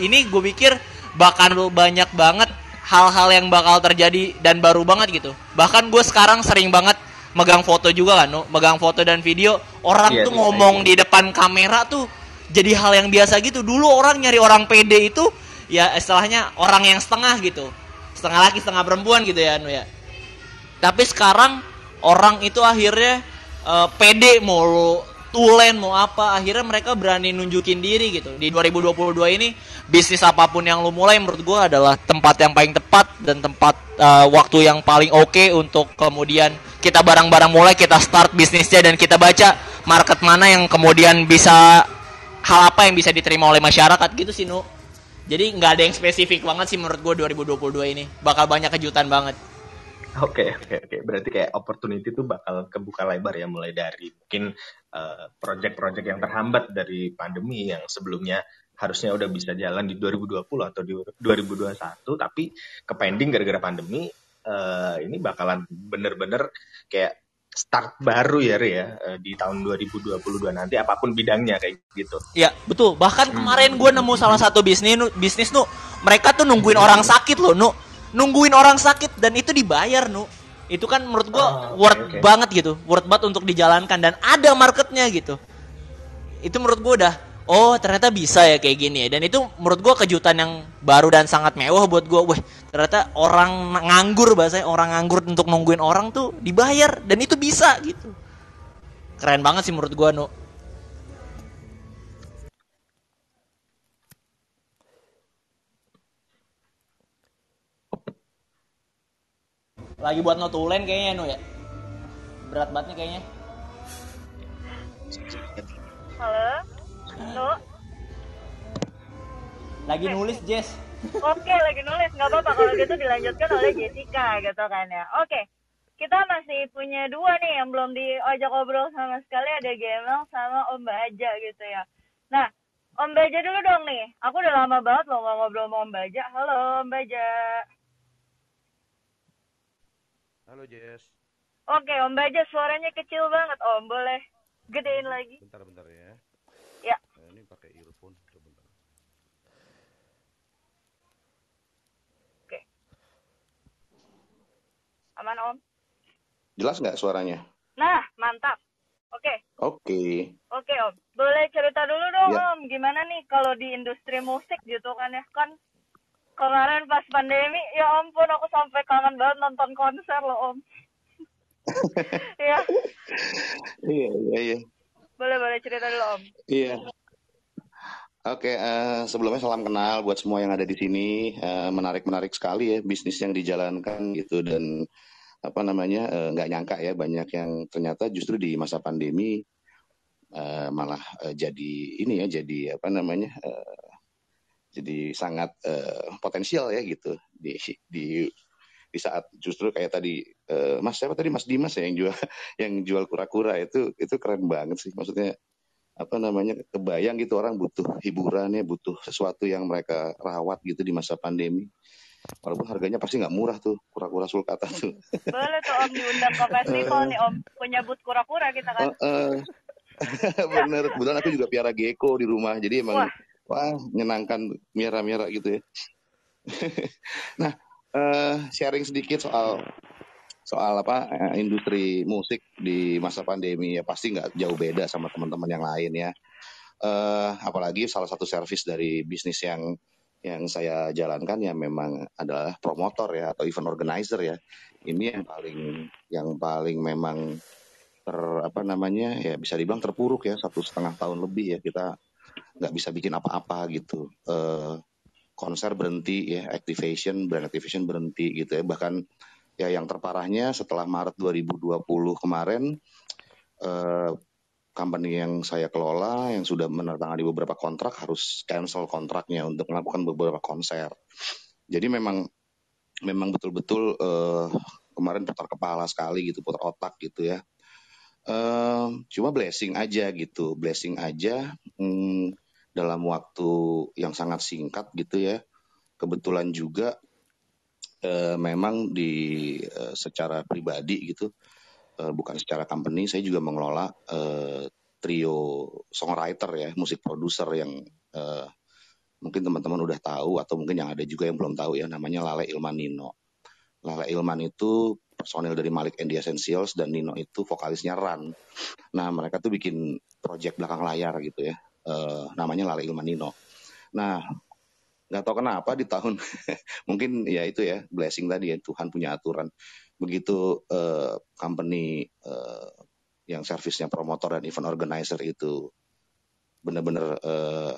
ini gue pikir bahkan banyak banget hal-hal yang bakal terjadi dan baru banget gitu. Bahkan gue sekarang sering banget megang foto juga kan, megang foto dan video. Orang tuh ngomong di depan kamera tuh jadi hal yang biasa gitu. Dulu orang nyari orang pede itu ya istilahnya orang yang setengah gitu. Setengah laki, setengah perempuan gitu ya ya. Tapi sekarang orang itu akhirnya PD mau tulen mau apa, akhirnya mereka berani nunjukin diri gitu. Di 2022 ini bisnis apapun yang lu mulai menurut gue adalah tempat yang paling tepat dan tempat waktu yang paling oke untuk kemudian kita bareng-bareng mulai, kita start bisnisnya dan kita baca market mana yang kemudian bisa, hal apa yang bisa diterima oleh masyarakat gitu sih Nu. Jadi gak ada yang spesifik banget sih menurut gue 2022 ini, bakal banyak kejutan banget. Oke. Berarti kayak opportunity itu bakal kebuka lebar ya, mulai dari mungkin project-project yang terhambat dari pandemi yang sebelumnya harusnya udah bisa jalan di 2020 atau di 2021 tapi kepending gara-gara pandemi, ini bakalan bener-bener kayak start baru ya Ri ya di tahun 2022 nanti apapun bidangnya kayak gitu. Iya, betul. Bahkan kemarin gue nemu salah satu bisnis Nu, mereka tuh nungguin orang sakit loh Nu. Nungguin orang sakit dan itu dibayar Nu. Itu kan menurut gue worth banget gitu, worth banget untuk dijalankan dan ada marketnya gitu. Itu menurut gue udah, oh ternyata bisa ya kayak gini ya. Dan itu menurut gue kejutan yang baru dan sangat mewah buat gue. Wah ternyata orang nganggur, bahasanya orang nganggur untuk nungguin orang tuh dibayar dan itu bisa gitu. Keren banget sih menurut gue Nu. Lagi buat notulen kayaknya ya? Berat banget nih kayaknya. Halo? Halo? Lagi nulis, Jess. Oke, lagi nulis. Nggak apa-apa kalau gitu dilanjutkan oleh Jessica gitu kan ya. Oke, kita masih punya dua nih yang belum diajak obrol sama sekali. Ada Gemal sama Om Baja gitu ya. Nah, Om Baja dulu dong nih. Aku udah lama banget loh nggak ngobrol sama Om Baja. Halo Om Baja. Halo Jess. Oke Om Baja, suaranya kecil banget Om. Boleh gedein lagi? Bentar ya. Ya. Nah, ini pakai earphone. Bentar. Oke. Aman Om? Jelas nggak suaranya? Nah, mantap. Oke Om, boleh cerita dulu dong ya. Om, gimana nih kalau di industri musik gitu kan ya, kan kemarin pas pandemi, ya ampun aku sampai kangen banget nonton konser loh Om. Ya. Iya. Boleh cerita dulu Om. Iya. Oke, sebelumnya salam kenal buat semua yang ada di sini. Menarik sekali ya bisnis yang dijalankan gitu, dan apa namanya, nggak nyangka ya banyak yang ternyata justru di masa pandemi malah jadi ini ya, jadi apa namanya, jadi sangat potensial ya gitu di saat justru kayak tadi Mas Dimas ya yang jual kura-kura itu keren banget sih, maksudnya apa namanya, kebayang gitu orang butuh hiburannya, butuh sesuatu yang mereka rawat gitu di masa pandemi. Walaupun harganya pasti nggak murah tuh, kura-kura sulcata tuh. Boleh tuh Om diundang ke festival nih Om, penyambut kura-kura kita kan. Bener, kebetulan aku juga piara gecko di rumah, jadi emang wah menyenangkan miara-miara gitu ya. Nah, sharing sedikit soal apa industri musik di masa pandemi ya, pasti nggak jauh beda sama teman-teman yang lain ya. Apalagi salah satu servis dari bisnis yang saya jalankan ya memang adalah promotor ya, atau event organizer ya. Ini yang paling memang bisa dibilang terpuruk ya, 1,5 tahun lebih ya kita nggak bisa bikin apa-apa gitu. Konser berhenti ya, brand activation berhenti gitu ya. Bahkan ya yang terparahnya setelah Maret 2020 kemarin, company yang saya kelola yang sudah menandatangani beberapa kontrak harus cancel kontraknya untuk melakukan beberapa konser. Jadi memang betul-betul kemarin putar kepala sekali gitu, putar otak gitu ya. Cuma blessing aja gitu, dalam waktu yang sangat singkat gitu ya. Kebetulan juga memang di secara pribadi gitu. Bukan secara company, saya juga mengelola trio songwriter ya, musik produser yang mungkin teman-teman udah tahu atau mungkin yang ada juga yang belum tahu ya, namanya Laleilmanino. Laleilman itu personil dari Malik and the Essentials, dan Nino itu vokalisnya Ran. Nah, mereka tuh bikin project belakang layar gitu ya, namanya Laleilmanino. Nah, nggak tahu kenapa di tahun mungkin ya itu ya, blessing tadi ya, Tuhan punya aturan. Begitu company yang servisnya promotor dan event organizer itu benar-benar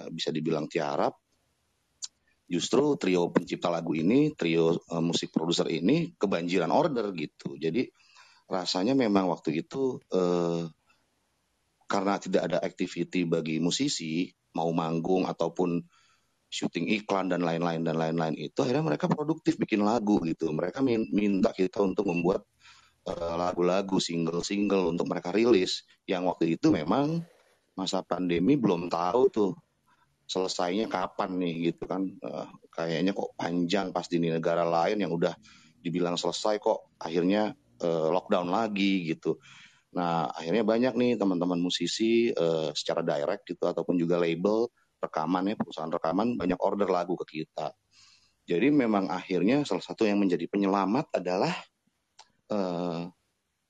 bisa dibilang tiarap, justru trio pencipta lagu ini, trio musik produser ini kebanjiran order gitu. Jadi rasanya memang waktu itu karena tidak ada activity bagi musisi mau manggung ataupun syuting iklan dan lain-lain itu, akhirnya mereka produktif bikin lagu gitu. Mereka minta kita untuk membuat lagu-lagu, single-single untuk mereka rilis, yang waktu itu memang masa pandemi belum tahu tuh selesainya kapan nih gitu kan. Kayaknya kok panjang, pas di negara lain yang udah dibilang selesai kok akhirnya lockdown lagi gitu. Nah, akhirnya banyak nih teman-teman musisi secara direct gitu ataupun juga label rekaman ya, perusahaan rekaman banyak order lagu ke kita. Jadi memang akhirnya salah satu yang menjadi penyelamat adalah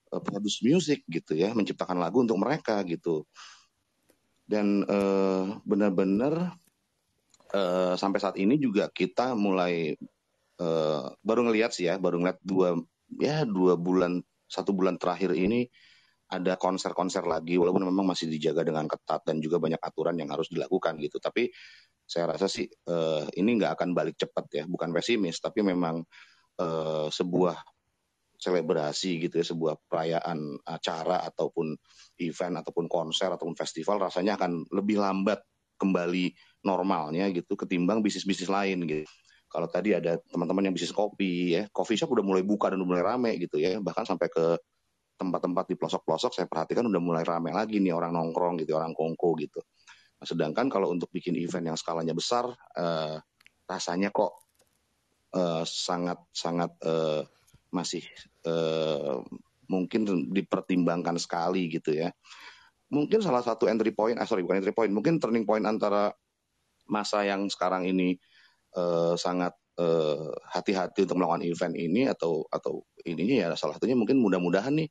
produce music gitu ya, menciptakan lagu untuk mereka gitu. Dan benar-benar sampai saat ini juga kita mulai baru ngelihat 1 bulan terakhir ini ada konser-konser lagi, walaupun memang masih dijaga dengan ketat dan juga banyak aturan yang harus dilakukan gitu. Tapi saya rasa sih ini nggak akan balik cepat ya, bukan pesimis, tapi memang sebuah selebrasi gitu ya, sebuah perayaan acara ataupun event ataupun konser ataupun festival rasanya akan lebih lambat kembali normalnya gitu ketimbang bisnis-bisnis lain gitu. Kalau tadi ada teman-teman yang bisnis kopi ya, coffee shop udah mulai buka dan udah mulai rame gitu ya, bahkan sampai ke tempat-tempat di pelosok-pelosok saya perhatikan udah mulai rame lagi nih orang nongkrong gitu, orang kongko gitu. Nah, sedangkan kalau untuk bikin event yang skalanya besar rasanya kok sangat masih mungkin dipertimbangkan sekali gitu ya. Mungkin salah satu turning point antara masa yang sekarang ini sangat hati-hati untuk melakukan event ini atau ininya ya salah satunya mungkin mudah-mudahan nih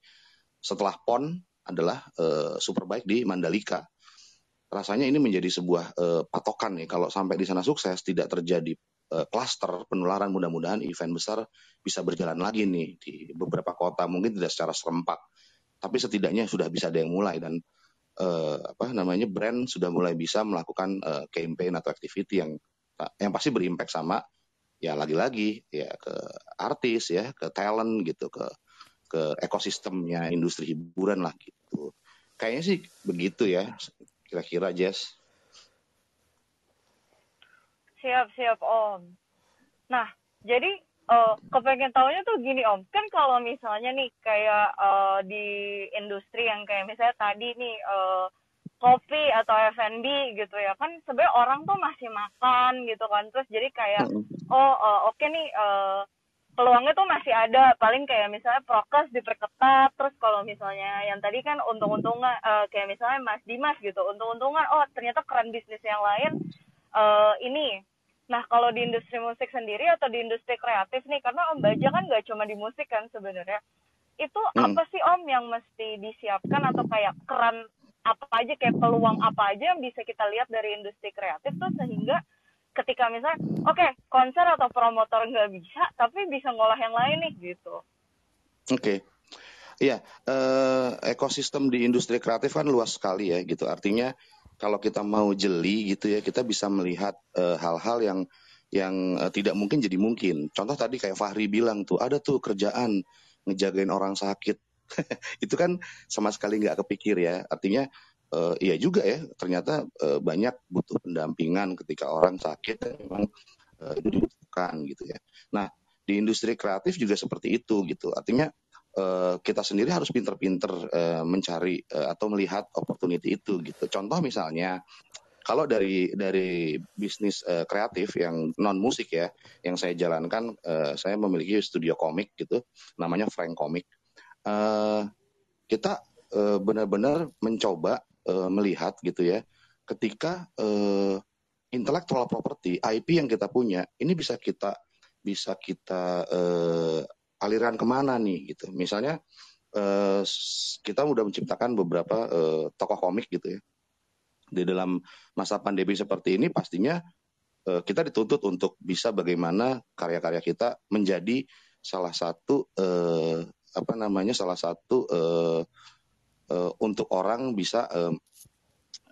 setelah PON adalah Superbike di Mandalika. Rasanya ini menjadi sebuah patokan nih, kalau sampai di sana sukses tidak terjadi klaster penularan, mudah-mudahan event besar bisa berjalan lagi nih di beberapa kota, mungkin tidak secara serempak tapi setidaknya sudah bisa ada yang mulai dan brand sudah mulai bisa melakukan campaign atau activity yang pasti berimpact sama ya lagi-lagi ya ke artis ya, ke talent gitu, ke ekosistemnya industri hiburan lah gitu. Kayaknya sih begitu ya kira-kira, Jess. Siap-siap Om. Nah, jadi kepengen taunya tuh gini Om, kan kalau misalnya nih kayak di industri yang kayak misalnya tadi nih kopi atau F&B gitu ya, kan sebenarnya orang tuh masih makan gitu kan, terus jadi kayak peluangnya tuh masih ada, paling kayak misalnya prokes diperketat, terus kalau misalnya yang tadi kan untung-untungan kayak misalnya Mas Dimas gitu, untung-untungan ternyata keren bisnis yang lain. Ini, nah kalau di industri musik sendiri atau di industri kreatif nih, karena Om Baja kan nggak cuma di musik kan sebenarnya, itu apa sih Om yang mesti disiapkan atau kayak keran apa aja, kayak peluang apa aja yang bisa kita lihat dari industri kreatif tuh sehingga ketika misalnya konser atau promotor nggak bisa, tapi bisa ngolah yang lain nih gitu. Oke. Iya, ekosistem di industri kreatif kan luas sekali ya gitu, artinya kalau kita mau jeli gitu ya, kita bisa melihat hal-hal yang tidak mungkin jadi mungkin. Contoh tadi kayak Fahri bilang tuh, ada tuh kerjaan ngejagain orang sakit. Itu kan sama sekali nggak kepikir ya. Artinya iya juga ya, ternyata banyak butuh pendampingan ketika orang sakit dan memang itu dibutuhkan gitu ya. Nah, di industri kreatif juga seperti itu gitu. Artinya kita sendiri harus pinter-pinter mencari atau melihat opportunity itu gitu. Contoh misalnya, kalau dari bisnis kreatif yang non musik ya, yang saya jalankan, saya memiliki studio komik gitu, namanya Frank Comic. Kita benar-benar mencoba melihat gitu ya, ketika intellectual property IP yang kita punya ini bisa kita aliran kemana nih gitu. Misalnya kita udah menciptakan beberapa tokoh komik gitu ya. Di dalam masa pandemi seperti ini pastinya kita dituntut untuk bisa bagaimana karya-karya kita menjadi salah satu untuk orang bisa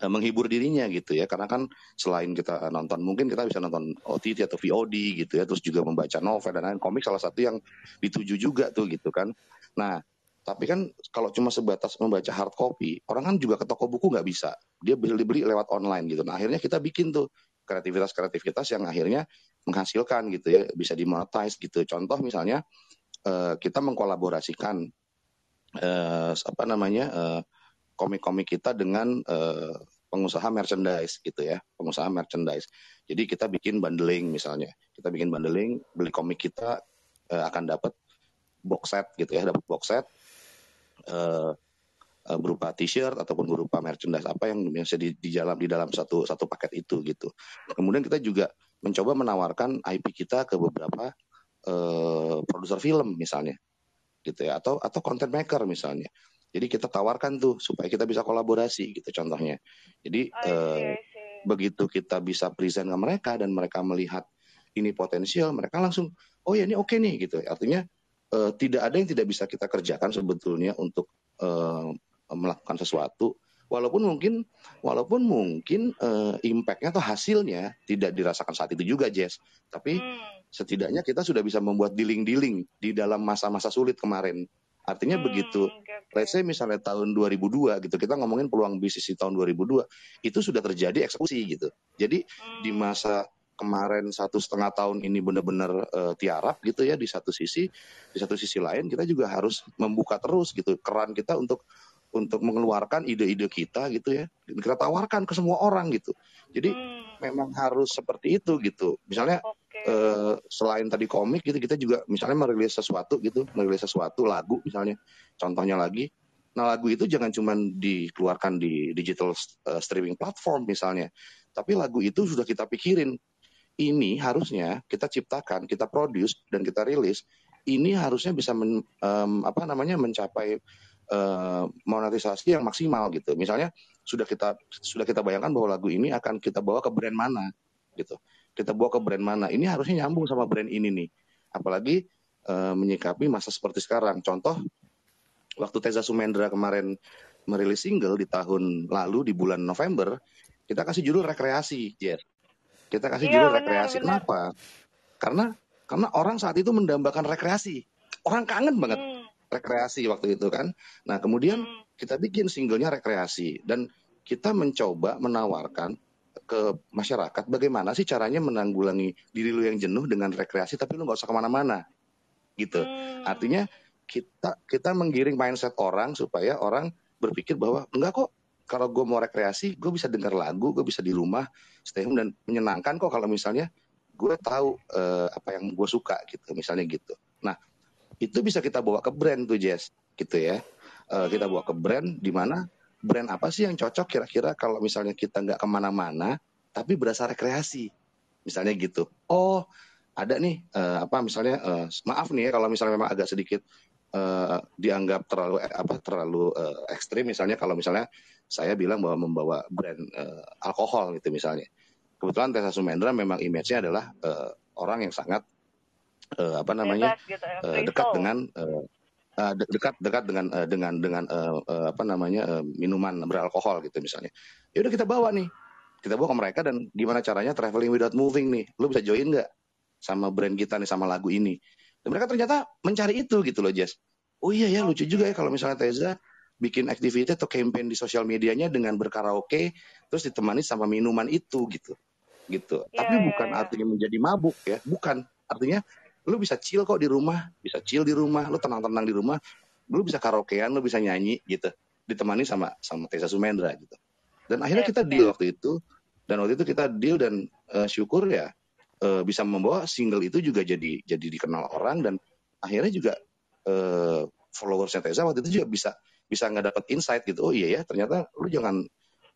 menghibur dirinya gitu ya, karena kan selain kita nonton, mungkin kita bisa nonton OTT atau VOD gitu ya, terus juga membaca novel dan lain-lain. Komik salah satu yang dituju juga tuh gitu kan. Nah, tapi kan kalau cuma sebatas membaca hard copy, orang kan juga ke toko buku nggak bisa, dia beli lewat online gitu. Nah, akhirnya kita bikin tuh kreativitas yang akhirnya menghasilkan gitu ya, bisa dimonetize gitu. Contoh misalnya kita mengkolaborasikan komik-komik kita dengan pengusaha merchandise gitu ya, pengusaha merchandise. Jadi kita bikin bundling misalnya, beli komik kita akan dapat box set gitu ya, berupa t-shirt ataupun berupa merchandise apa yang bisa di dalam satu paket itu gitu. Kemudian kita juga mencoba menawarkan IP kita ke beberapa produser film misalnya, gitu ya, atau content maker misalnya. Jadi kita tawarkan tuh supaya kita bisa kolaborasi gitu contohnya. Jadi begitu kita bisa present ke mereka dan mereka melihat ini potensial, mereka langsung ini oke nih gitu. Artinya tidak ada yang tidak bisa kita kerjakan sebetulnya untuk melakukan sesuatu. Walaupun mungkin impact-nya atau hasilnya tidak dirasakan saat itu juga, Jess. Tapi setidaknya kita sudah bisa membuat dealing-dealing di dalam masa-masa sulit kemarin. Artinya begitu, let's say misalnya tahun 2002 gitu, kita ngomongin peluang bisnis di tahun 2002, itu sudah terjadi eksekusi gitu. Jadi di masa kemarin 1,5 tahun ini benar-benar tiarap gitu ya di satu sisi lain kita juga harus membuka terus gitu keran kita untuk mengeluarkan ide-ide kita gitu ya, kita tawarkan ke semua orang gitu. Jadi memang harus seperti itu gitu. Misalnya selain tadi komik gitu, kita juga misalnya merilis sesuatu gitu, merilis sesuatu lagu misalnya. Contohnya lagi, nah lagu itu jangan cuma dikeluarkan di digital streaming platform misalnya, tapi lagu itu sudah kita pikirin. Ini harusnya kita ciptakan, kita produce dan kita rilis. Ini harusnya bisa mencapai monetisasi yang maksimal gitu. Misalnya sudah kita bayangkan bahwa lagu ini akan kita bawa ke brand mana gitu. Kita bawa ke brand mana. Ini harusnya nyambung sama brand ini nih. Apalagi menyikapi masa seperti sekarang. Contoh waktu Teza Sumendra kemarin merilis single di tahun lalu di bulan November, kita kasih judul rekreasi, Jer. Kita kasih judul rekreasi. Bener. Kenapa? Karena orang saat itu mendambakan rekreasi. Orang kangen banget rekreasi waktu itu kan. Nah kemudian kita bikin singlenya rekreasi dan kita mencoba menawarkan ke masyarakat bagaimana sih caranya menanggulangi diri lu yang jenuh dengan rekreasi tapi lu nggak usah kemana-mana gitu. Artinya kita menggiring mindset orang supaya orang berpikir bahwa enggak kok kalau gue mau rekreasi gue bisa dengar lagu, gue bisa di rumah stay home dan menyenangkan kok kalau misalnya gue tahu apa yang gue suka gitu misalnya gitu. Nah itu bisa kita bawa ke brand tuh Jess, gitu ya. Kita bawa ke brand di mana brand apa sih yang cocok kira-kira kalau misalnya kita nggak kemana-mana, tapi berasa rekreasi, misalnya gitu. Oh, ada nih maaf nih ya kalau misalnya memang agak sedikit dianggap terlalu ekstrim misalnya kalau misalnya saya bilang bahwa membawa brand alkohol gitu misalnya. Kebetulan Teza Sumendra memang image-nya adalah orang yang sangat dekat dengan minuman beralkohol gitu misalnya. Ya udah kita bawa ke mereka dan gimana caranya traveling without moving nih, lu bisa join nggak sama brand kita nih sama lagu ini. Dan mereka ternyata mencari itu gitu loh Jess. Oh iya ya lucu juga ya kalau misalnya Teza bikin activity atau campaign di sosial medianya dengan berkaraoke terus ditemani sama minuman itu gitu. Yeah, tapi bukan artinya menjadi mabuk ya, bukan. Artinya lu bisa chill kok di rumah, lu tenang-tenang di rumah, lu bisa karaokean, lu bisa nyanyi gitu, ditemani sama Teza Sumendra gitu. Dan akhirnya kita deal waktu itu kita deal dan syukur ya bisa membawa single itu juga jadi dikenal orang dan akhirnya juga followersnya Teza waktu itu juga bisa ngedapat insight gitu. Oh iya ya, ternyata lu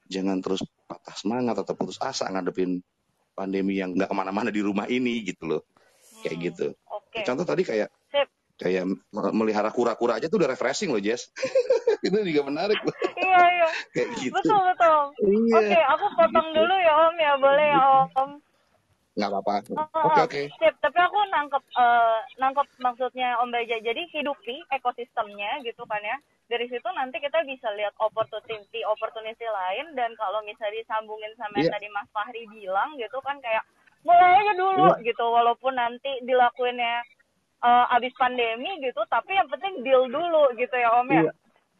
jangan terus patah semangat atau putus asa ngadepin pandemi yang nggak kemana-mana di rumah ini gitu loh. Kayak gitu. Okay. Contoh tadi kayak melihara kura-kura aja tuh udah refreshing loh Jess. Itu juga menarik loh. Iya. Kayak gitu. Betul. Iya. Oke, aku potong dulu ya Om ya, boleh ya Om. Nggak apa-apa. Oke. Sip, tapi aku nangkep maksudnya Om Bajaj. Jadi hidupi ekosistemnya gitu kan ya. Dari situ nanti kita bisa lihat opportunity lain dan kalau misalnya disambungin sama yang tadi Mas Fahri bilang gitu kan kayak mulai aja dulu gitu, walaupun nanti dilakuinnya abis pandemi gitu, tapi yang penting deal dulu gitu ya Om ya.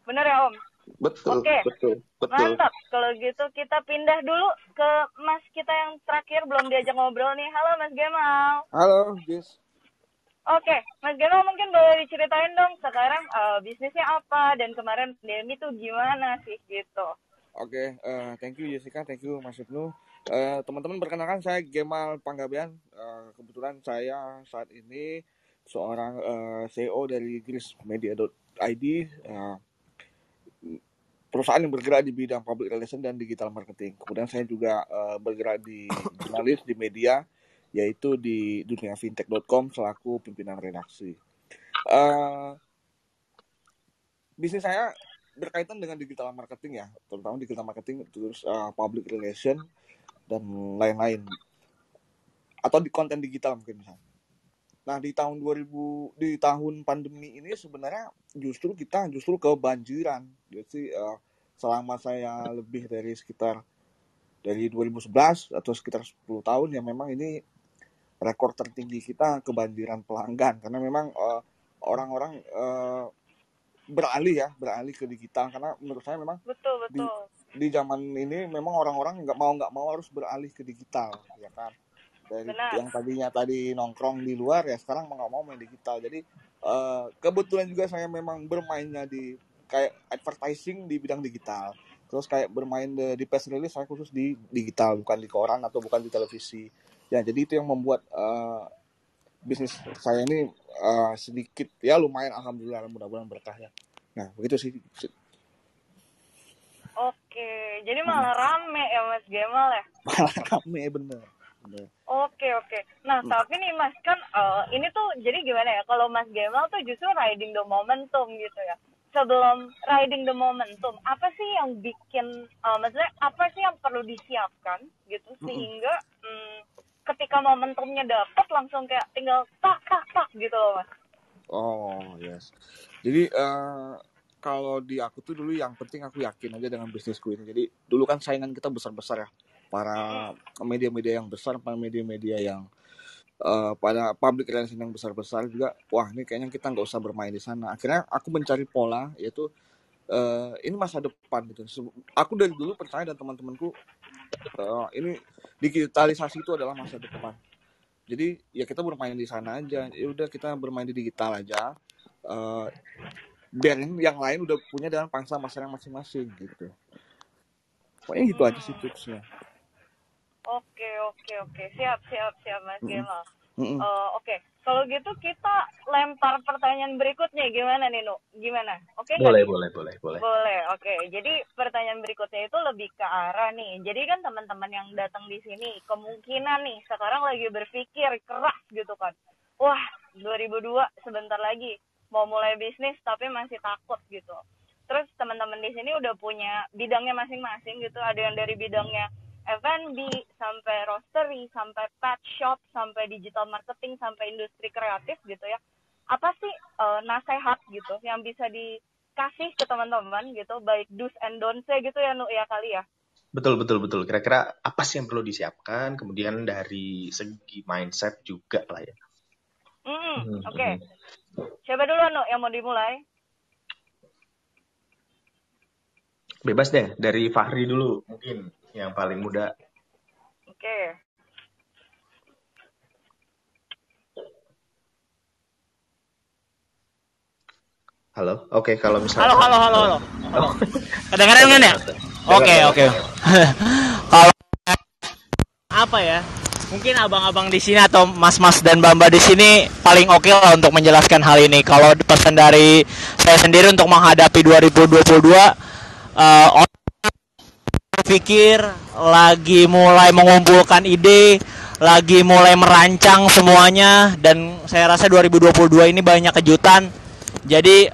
Bener ya Om? Betul. Oke. Betul. Mantap. Kalau gitu kita pindah dulu ke Mas kita yang terakhir belum diajak ngobrol nih. Halo Mas Gemal. Halo Jess. Oke, Mas Gemal mungkin boleh diceritain dong sekarang bisnisnya apa dan kemarin pandemi tuh gimana sih gitu. Oke, thank you Jessica, thank you Mas Ibnu. Teman-teman, perkenalkan saya Gemal Panggabean. Kebetulan saya saat ini seorang CEO dari Grismedia.id, perusahaan yang bergerak di bidang public relation dan digital marketing. Kemudian saya juga bergerak di jurnalis di media, yaitu di duniafintech.com selaku pimpinan redaksi. Bisnis saya berkaitan dengan digital marketing ya, terutama digital marketing terus public relation dan lain-lain atau di konten digital mungkin misalnya. Nah di tahun pandemi ini sebenarnya kita justru kebanjiran. Jadi selama saya lebih dari 2011 atau sekitar 10 tahun ya memang ini rekor tertinggi kita kebanjiran pelanggan, karena memang orang-orang beralih ke digital, karena menurut saya memang betul. Di zaman ini memang orang-orang nggak mau harus beralih ke digital, ya kan? Dari benar. Yang tadinya nongkrong di luar, ya sekarang nggak mau main digital. Jadi kebetulan juga saya memang bermainnya di kayak advertising di bidang digital, terus kayak bermain di press release saya khusus di digital, bukan di koran atau bukan di televisi. Ya jadi itu yang membuat bisnis saya ini sedikit ya lumayan, alhamdulillah, mudah-mudahan berkah ya. Nah begitu sih. Oke, jadi malah rame ya Mas Gemal ya? Malah rame, bener. Oke. Nah tapi nih Mas kan ini tuh jadi gimana ya, kalau Mas Gemal tuh justru riding the momentum gitu ya. Sebelum riding the momentum, apa sih yang bikin, maksudnya apa sih yang perlu disiapkan gitu sehingga ketika momentumnya dapat langsung kayak tinggal tak gitu loh Mas. Oh yes. Jadi kalau di aku tuh dulu yang penting aku yakin aja dengan bisnisku ini. Jadi dulu kan saingan kita besar-besar ya, para media-media yang besar, para media-media yang pada public relation yang besar-besar juga. Wah ini kayaknya kita nggak usah bermain di sana. Akhirnya aku mencari pola yaitu ini masa depan gitu. Aku dari dulu percaya dan teman-temanku ini digitalisasi itu adalah masa depan. Jadi ya kita bermain di sana aja. Ya udah kita bermain di digital aja. Biar yang lain udah punya dengan pangsa pasarnya masing-masing gitu. Pokoknya gitu aja sih tipsnya. Oke. Siap Mas Gemal. Oke. Kalau gitu kita lempar pertanyaan berikutnya, gimana nih Nu? Gimana? Oke? Boleh. Boleh, oke. Jadi pertanyaan berikutnya itu lebih ke arah nih. Jadi kan teman-teman yang datang di sini kemungkinan nih sekarang lagi berpikir keras gitu kan. Wah, 2002 sebentar lagi mau mulai bisnis tapi masih takut gitu. Terus teman-teman di sini udah punya bidangnya masing-masing gitu. Ada yang dari bidangnya F&B, sampai roastery, sampai pet shop, sampai digital marketing, sampai industri kreatif gitu ya. Apa sih nasihat gitu yang bisa dikasih ke teman-teman gitu, baik do's and don'ts-nya gitu ya Nu ya kali ya? Betul. Kira-kira apa sih yang perlu disiapkan, kemudian dari segi mindset juga lah ya. Oke. Siapa dulu Nu yang mau dimulai? Bebas deh, dari Fahri dulu mungkin. Yang paling muda. Oke. Halo? Oke, kalau misalnya Halo. Kedengaran kan ya? Oke. Kalau apa ya? Mungkin abang-abang di sini atau mas-mas dan mbak-mbak di sini paling oke lah untuk menjelaskan hal ini. Kalau pesan dari saya sendiri untuk menghadapi 2022 pikir, lagi mulai mengumpulkan ide, lagi mulai merancang semuanya, dan saya rasa 2022 ini banyak kejutan. Jadi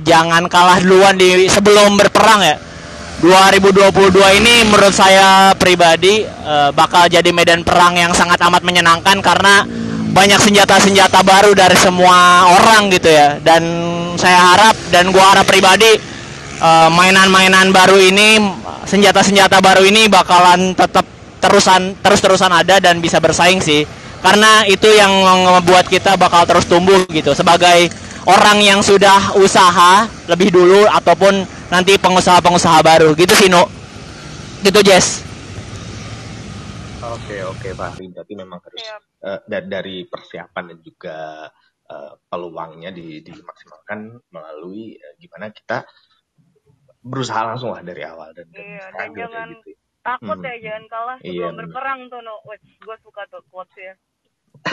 jangan kalah duluan sebelum berperang ya. 2022 ini menurut saya pribadi bakal jadi medan perang yang sangat amat menyenangkan karena banyak senjata-senjata baru dari semua orang gitu ya. Dan saya harap dan gua harap pribadi mainan-mainan baru ini, senjata-senjata baru ini bakalan tetap terus-terusan ada dan bisa bersaing sih. Karena itu yang membuat kita bakal terus tumbuh gitu. Sebagai orang yang sudah usaha lebih dulu ataupun nanti pengusaha-pengusaha baru gitu sih Nu. Gitu Jess. Oke Fahri, berarti memang harus dari persiapan dan juga peluangnya dimaksimalkan melalui gimana kita berusaha langsung lah dari awal dan jangan gitu. Takut ya, jangan kalah sebelum berperang tuh No. Gue suka tuh quotes ya.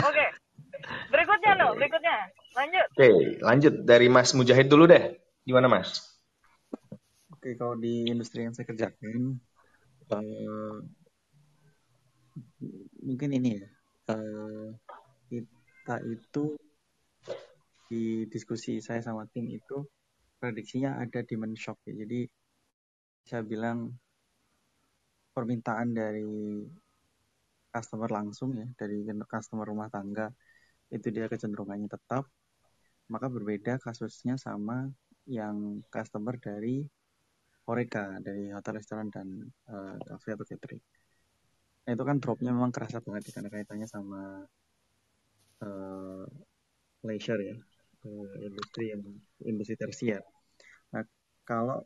Oke. Berikutnya No, berikutnya. Lanjut. Lanjut dari Mas Mujahid dulu deh. Gimana Mas? Oke, kalau di industri yang saya kerjakan mungkin ini ya. Kita itu di diskusi saya sama tim itu prediksinya ada demand shock ya. Jadi saya bilang permintaan dari customer langsung ya, dari customer rumah tangga itu dia kecenderungannya tetap, maka berbeda kasusnya sama yang customer dari horeca, dari hotel, restoran dan cafe atau catering. Nah, itu kan dropnya memang kerasa banget ya, karena kaitannya sama leisure ya, industri tersier. Nah, kalau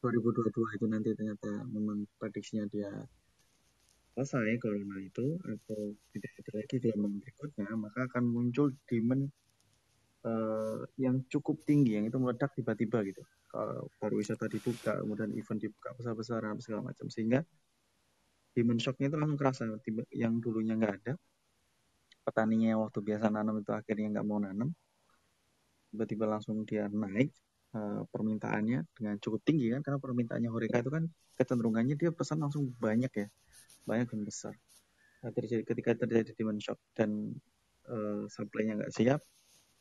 2022 itu nanti ternyata memang prediksinya dia selesai corona itu atau tidak ada lagi gelombang berikutnya, maka akan muncul demand yang cukup tinggi, yang itu meledak tiba-tiba gitu. Kalau pariwisata dibuka, kemudian event dibuka besar-besaran segala macam, sehingga demand shocknya itu langsung kerasa. Yang dulunya nggak ada, petaninya waktu biasa nanam itu akhirnya nggak mau nanam, tiba-tiba langsung dia naik permintaannya dengan cukup tinggi kan, karena permintaannya horeca itu kan kecenderungannya dia pesan langsung banyak ya, banyak dan besar. Nah, ketika terjadi demand shock dan supply-nya nggak siap,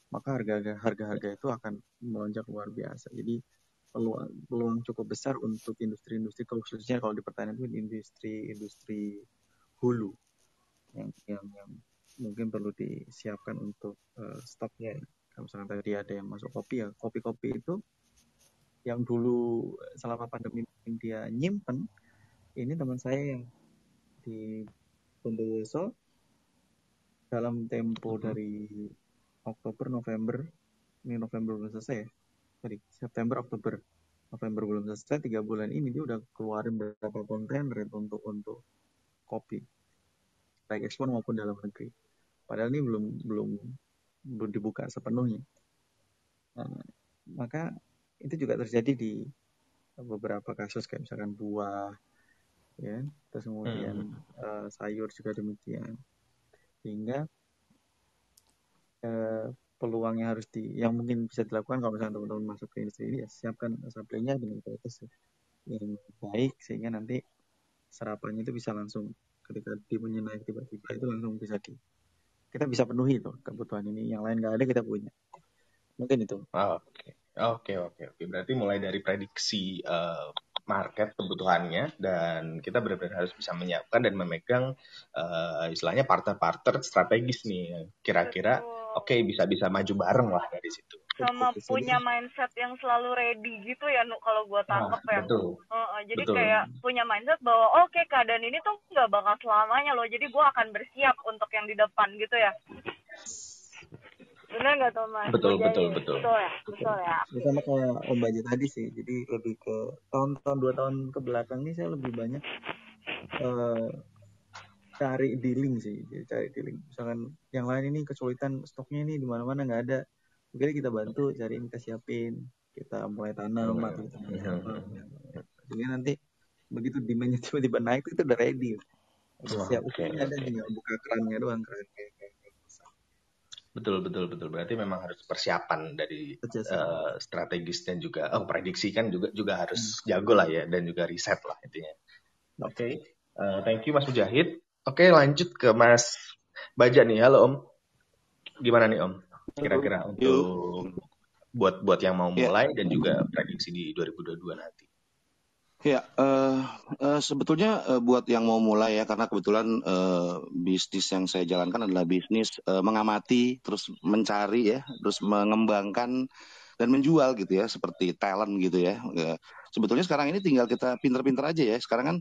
maka harga-harga itu akan melonjak luar biasa. Jadi peluang cukup besar untuk industri-industri, khususnya kalau di pertanian itu industri hulu yang mungkin perlu disiapkan untuk stoknya. Kalau misalnya tadi ada yang masuk kopi ya, kopi-kopi itu yang dulu selama pandemi dia nyimpen. Ini teman saya yang di Bondowoso dalam tempo dari November belum selesai ya. Tadi September, Oktober, November belum selesai, 3 bulan ini dia udah keluarin beberapa kontainer untuk kopi, baik ekspor maupun dalam negeri. Padahal ini belum dibuka sepenuhnya. Nah, maka itu juga terjadi di beberapa kasus kayak misalkan buah, ya, terus kemudian sayur juga demikian. Sehingga peluang yang harus yang mungkin bisa dilakukan kalau misalnya teman-teman masuk ke industri ini ya, siapkan supply-nya dengan kualitas yang baik, sehingga nanti serapannya itu bisa langsung ketika demand-nya naik tiba-tiba itu langsung bisa kita bisa penuhi tuh kebutuhan ini, yang lain nggak ada kita punya. Mungkin itu. Oke. Berarti mulai dari prediksi market kebutuhannya, dan kita benar-benar harus bisa menyiapkan dan memegang istilahnya partner-partner strategis nih, kira-kira. Betul. Oke, bisa maju bareng lah dari situ. Sama punya mindset yang selalu ready gitu ya, Nuk, kalau gue tangkep ya. Betul. Jadi betul. Kayak punya mindset bahwa oke, keadaan ini tuh nggak bakal selamanya loh. Jadi gue akan bersiap untuk yang di depan gitu ya. Benar nggak, Thomas? Betul. Betul ya. Sama kayak Om Bajaj tadi sih. Jadi lebih ke tahun-tahun 2 tahun ke belakang ini saya lebih banyak cari dealing sih, jadi cari dealing. Misalkan yang lain ini kesulitan stoknya ini di mana-mana nggak ada, mungkin kita bantu cariin, kita siapin, kita mulai tanam atau jadi nanti begitu demandnya tiba-tiba naik itu udah ready, siap. Oke. Ada tinggal buka kerannya doang, keran. Betul. Berarti memang harus persiapan dari strategis dan juga prediksi kan juga harus jago lah ya, dan juga riset lah intinya. Oke. Thank you Mas Mujahid. Oke, lanjut ke Mas Baja nih. Halo Om, gimana nih Om? Kira-kira untuk buat yang mau mulai dan juga prediksi di 2022 nanti. Ya, sebetulnya buat yang mau mulai ya, karena kebetulan bisnis yang saya jalankan adalah bisnis mengamati, terus mencari ya, terus mengembangkan dan menjual gitu ya, seperti talent gitu ya. Sebetulnya sekarang ini tinggal kita pinter-pinter aja ya. Sekarang kan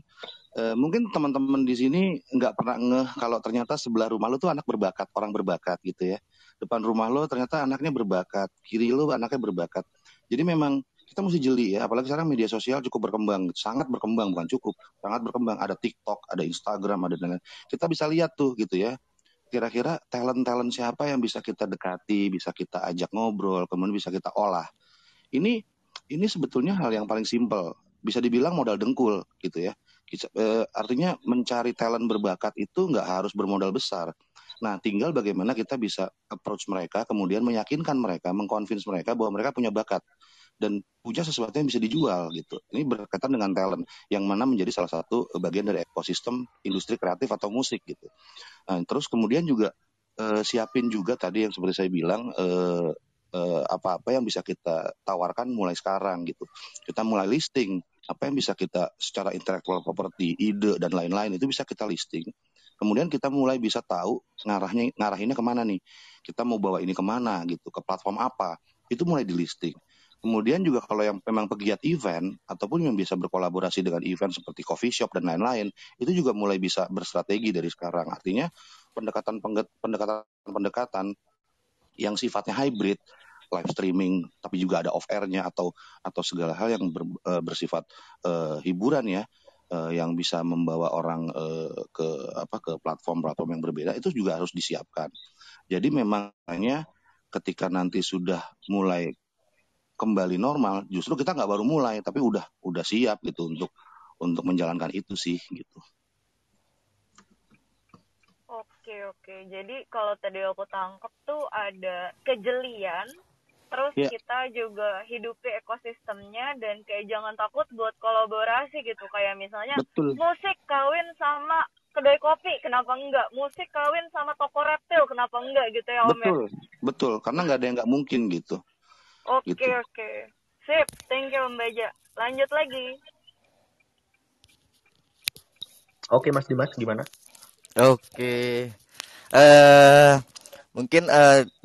mungkin teman-teman di sini nggak pernah ngeh kalau ternyata sebelah rumah lo tuh anak berbakat, orang berbakat gitu ya. Depan rumah lo ternyata anaknya berbakat, kiri lo anaknya berbakat. Jadi memang kita mesti jeli ya. Apalagi sekarang media sosial cukup berkembang, sangat berkembang, bukan cukup, sangat berkembang. Ada TikTok, ada Instagram, ada dan lain. Kita bisa lihat tuh gitu ya. Kira-kira talent-talent siapa yang bisa kita dekati, bisa kita ajak ngobrol, kemudian bisa kita olah. Ini sebetulnya hal yang paling simpel. Bisa dibilang modal dengkul gitu ya. Artinya mencari talent berbakat itu nggak harus bermodal besar. Nah, tinggal bagaimana kita bisa approach mereka, kemudian meyakinkan mereka, mengconvince mereka bahwa mereka punya bakat dan punya sesuatu yang bisa dijual gitu. Ini berkaitan dengan talent yang mana menjadi salah satu bagian dari ekosistem industri kreatif atau musik gitu. Nah, terus kemudian juga siapin juga tadi yang seperti saya bilang, apa-apa yang bisa kita tawarkan mulai sekarang gitu. Kita mulai listing apa yang bisa kita secara intellectual property, ide dan lain-lain itu bisa kita listing. Kemudian kita mulai bisa tahu ngarahinnya kemana nih. Kita mau bawa ini kemana gitu, ke platform apa. Itu mulai di listing. Kemudian juga kalau yang memang pegiat event ataupun yang bisa berkolaborasi dengan event seperti coffee shop dan lain-lain, itu juga mulai bisa berstrategi dari sekarang. Artinya pendekatan-pendekatan yang sifatnya hybrid, live streaming tapi juga ada off airnya atau segala hal yang bersifat hiburan ya, yang bisa membawa orang ke platform-platform yang berbeda, itu juga harus disiapkan. Jadi memang hanya ketika nanti sudah mulai kembali normal, justru kita nggak baru mulai tapi udah siap gitu untuk menjalankan itu sih gitu. Oke. Jadi kalau tadi aku tangkap tuh ada kejelian, terus kita juga hidupi ekosistemnya, dan kayak jangan takut buat kolaborasi gitu, kayak misalnya musik kawin sama kedai kopi, kenapa enggak? Musik kawin sama toko reptil, kenapa enggak gitu ya Om? Betul, karena nggak ada yang nggak mungkin gitu. Oke. Sip, thank you Om Baja. Lanjut lagi. Oke, Mas Dimas, gimana? Oke. Mungkin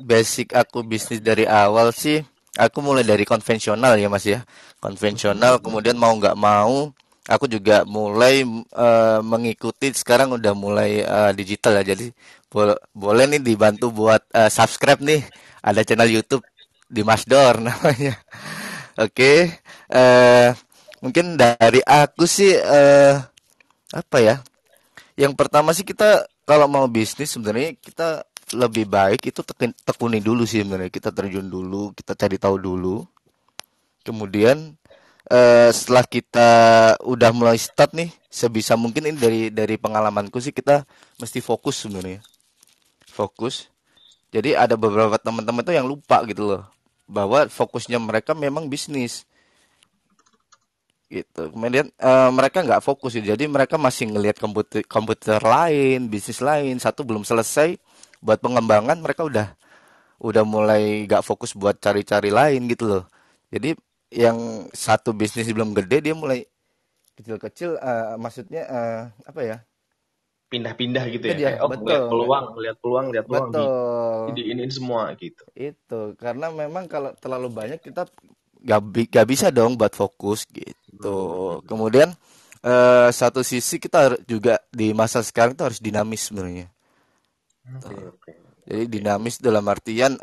basic aku bisnis dari awal sih, aku mulai dari konvensional ya Mas ya. Konvensional, kemudian mau nggak mau aku juga mulai mengikuti, sekarang udah mulai digital ya. Jadi boleh nih dibantu buat subscribe nih, ada channel YouTube Dimas Dor namanya. Oke. Mungkin dari aku sih apa ya? Yang pertama sih, kita kalau mau bisnis sebenarnya kita lebih baik itu tekuni dulu sih sebenarnya. Kita terjun dulu, kita cari tahu dulu. Kemudian setelah kita udah mulai start nih, sebisa mungkin ini dari pengalamanku sih, kita mesti fokus sebenarnya. Fokus. Jadi ada beberapa teman-teman tuh yang lupa gitu loh, bahwa fokusnya mereka memang bisnis. Gitu. Kemudian mereka nggak fokus, jadi mereka masih ngelihat komputer lain, bisnis lain, satu belum selesai buat pengembangan, mereka udah mulai nggak fokus buat cari-cari lain gitu loh. Jadi yang satu bisnis belum gede, dia mulai kecil-kecil, maksudnya apa ya? Pindah-pindah gitu ya. Lihat peluang. Betul. Ini semua gitu. Itu karena memang kalau terlalu banyak kita gak bisa dong buat fokus gitu. Kemudian satu sisi kita juga di masa sekarang itu harus dinamis sebenarnya. Okay. Jadi dinamis dalam artian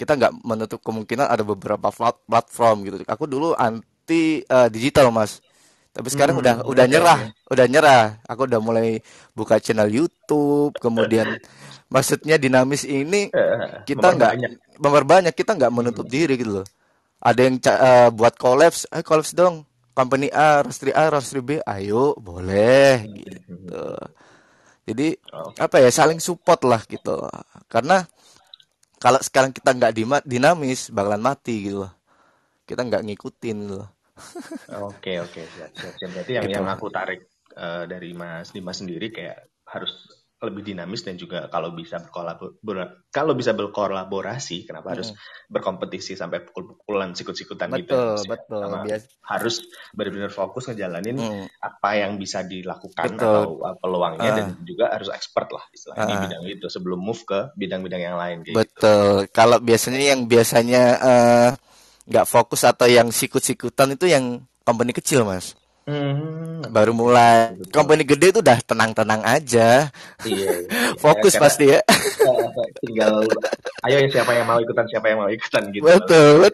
kita nggak menutup kemungkinan ada beberapa platform gitu. Aku dulu anti digital Mas, tapi sekarang udah nyerah. Aku udah mulai buka channel YouTube, kemudian maksudnya dinamis ini kita nggak memperbanyak, kita nggak menutup diri gitu loh. Ada yang buat collabs dong, company A, roastery A, roastery B, ayo boleh gitu. Jadi apa ya, saling support lah gitu. Karena kalau sekarang kita nggak dinamis, bakalan mati gitu. Kita nggak ngikutin loh. Oke. Berarti yang aku tarik dari Mas Dimas sendiri kayak harus lebih dinamis, dan juga kalau bisa berkolaborasi, kenapa harus berkompetisi sampai pukul-pukulan, sikut-sikutan gitu. Betul. Harus benar-benar fokus ngejalanin apa yang bisa dilakukan, atau peluangnya, dan juga harus expert lah istilahnya di bidang itu sebelum move ke bidang-bidang yang lain kayak gitu. Kalau biasanya yang nggak fokus atau yang sikut-sikutan itu yang company kecil Mas. Baru mulai. Company gede itu udah tenang-tenang aja. Iya. Fokus karena, pasti ya. Tinggal ayo ya, siapa yang mau ikutan gitu. Betul.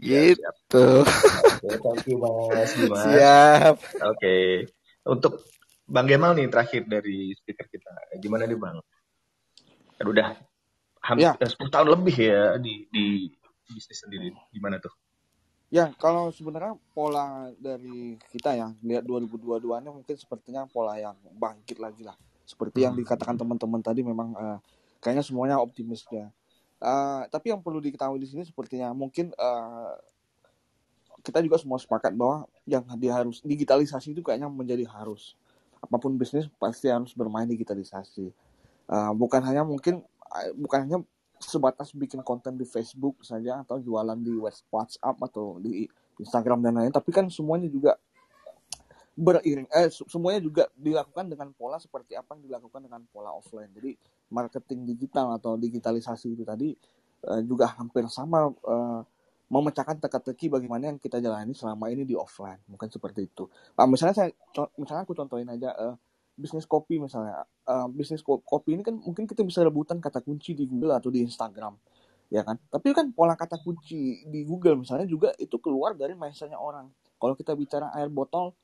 Gitu. Thank you Mas Dimas. Siap. Oke. Untuk Bang Gemal nih terakhir dari speaker kita. Gimana nih Bang? Udah hampir 10 tahun lebih ya di bisnis sendiri. Gimana tuh? Ya, kalau sebenarnya pola dari kita ya, lihat 2022-nya mungkin sepertinya pola yang bangkit lagi lah. Seperti yang dikatakan teman-teman tadi, memang kayaknya semuanya optimis ya. Tapi yang perlu diketahui di sini sepertinya mungkin kita juga semua sepakat bahwa yang digitalisasi itu kayaknya menjadi harus. Apapun bisnis pasti harus bermain digitalisasi. Bukan hanya sebatas bikin konten di Facebook saja, atau jualan di WhatsApp atau di Instagram dan lain-lain, tapi kan semuanya juga semuanya juga dilakukan dengan pola seperti apa yang dilakukan dengan pola offline. Jadi marketing digital atau digitalisasi itu tadi juga hampir sama, memecahkan teka-teki bagaimana yang kita jalani selama ini di offline, mungkin seperti itu. Misalnya aku contohin aja bisnis kopi misalnya. Bisnis kopi ini kan mungkin kita bisa rebutan kata kunci di Google atau di Instagram, ya kan? Tapi kan pola kata kunci di Google misalnya juga itu keluar dari mindsetnya orang. Kalau kita bicara air botol,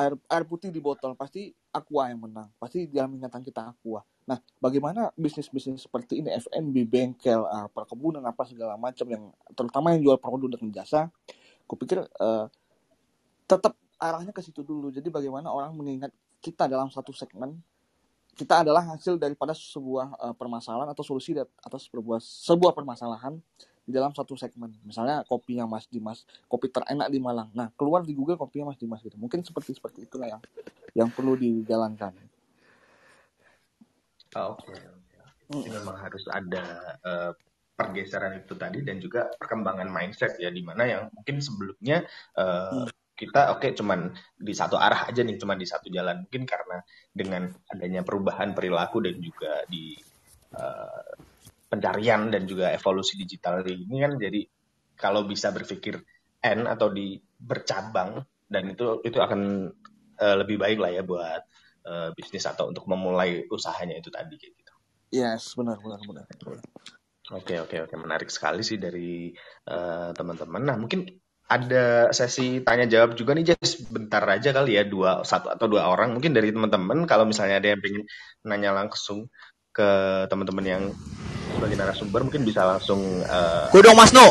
air putih di botol, pasti Aqua yang menang. Pasti dalam ingatan kita Aqua. Nah, bagaimana bisnis-bisnis seperti ini, F&B, bengkel, perkebunan, apa segala macam, yang terutama yang jual produk dan jasa, kupikir tetap arahnya ke situ dulu. Jadi bagaimana orang mengingat kita dalam satu segmen, kita adalah hasil daripada sebuah permasalahan atau solusi atas sebuah permasalahan di dalam satu segmen. Misalnya kopinya Mas Dimas, kopi terenak di Malang. Nah, keluar di Google kopinya Mas Dimas gitu. Mungkin seperti itulah yang perlu dijalankan. Oke. Jadi memang harus ada pergeseran itu tadi dan juga perkembangan mindset ya, di mana yang mungkin sebelumnya kita cuman di satu arah aja nih, cuman di satu jalan. Mungkin karena dengan adanya perubahan perilaku dan juga di pencarian dan juga evolusi digital ini kan, jadi kalau bisa berpikir N atau di bercabang, dan itu akan lebih baik lah ya buat bisnis atau untuk memulai usahanya itu tadi kayak gitu. Yes, benar. Oke, menarik sekali sih dari teman-teman. Nah, mungkin ada sesi tanya jawab juga nih, Jess. Bentar aja kali ya, satu atau dua orang mungkin dari teman-teman. Kalau misalnya ada yang pengen nanya langsung ke teman-teman yang sebagai narasumber, mungkin bisa langsung. Gue dong, Mas Nu.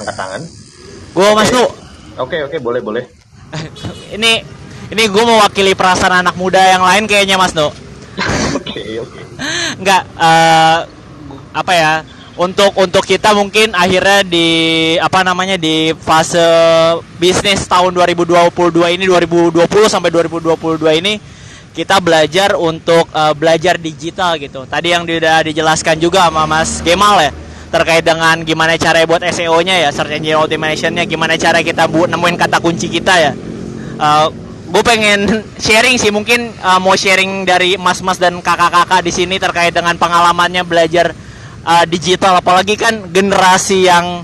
Angkat tangan. Gue Mas Nu. Oke, boleh. Ini gue mewakili perasaan anak muda yang lain kayaknya, Mas No. Oke. Nggak, apa ya? Untuk kita mungkin akhirnya di fase bisnis tahun 2020 sampai 2022 ini kita belajar untuk belajar digital gitu. Tadi yang sudah dijelaskan juga sama Mas Gemal ya, terkait dengan gimana cara buat SEO-nya ya, search engine optimization-nya, gimana cara kita nemuin kata kunci kita ya. Gue pengen sharing sih, mungkin mau sharing dari mas-mas dan kakak-kakak di sini terkait dengan pengalamannya belajar digital. Apalagi kan generation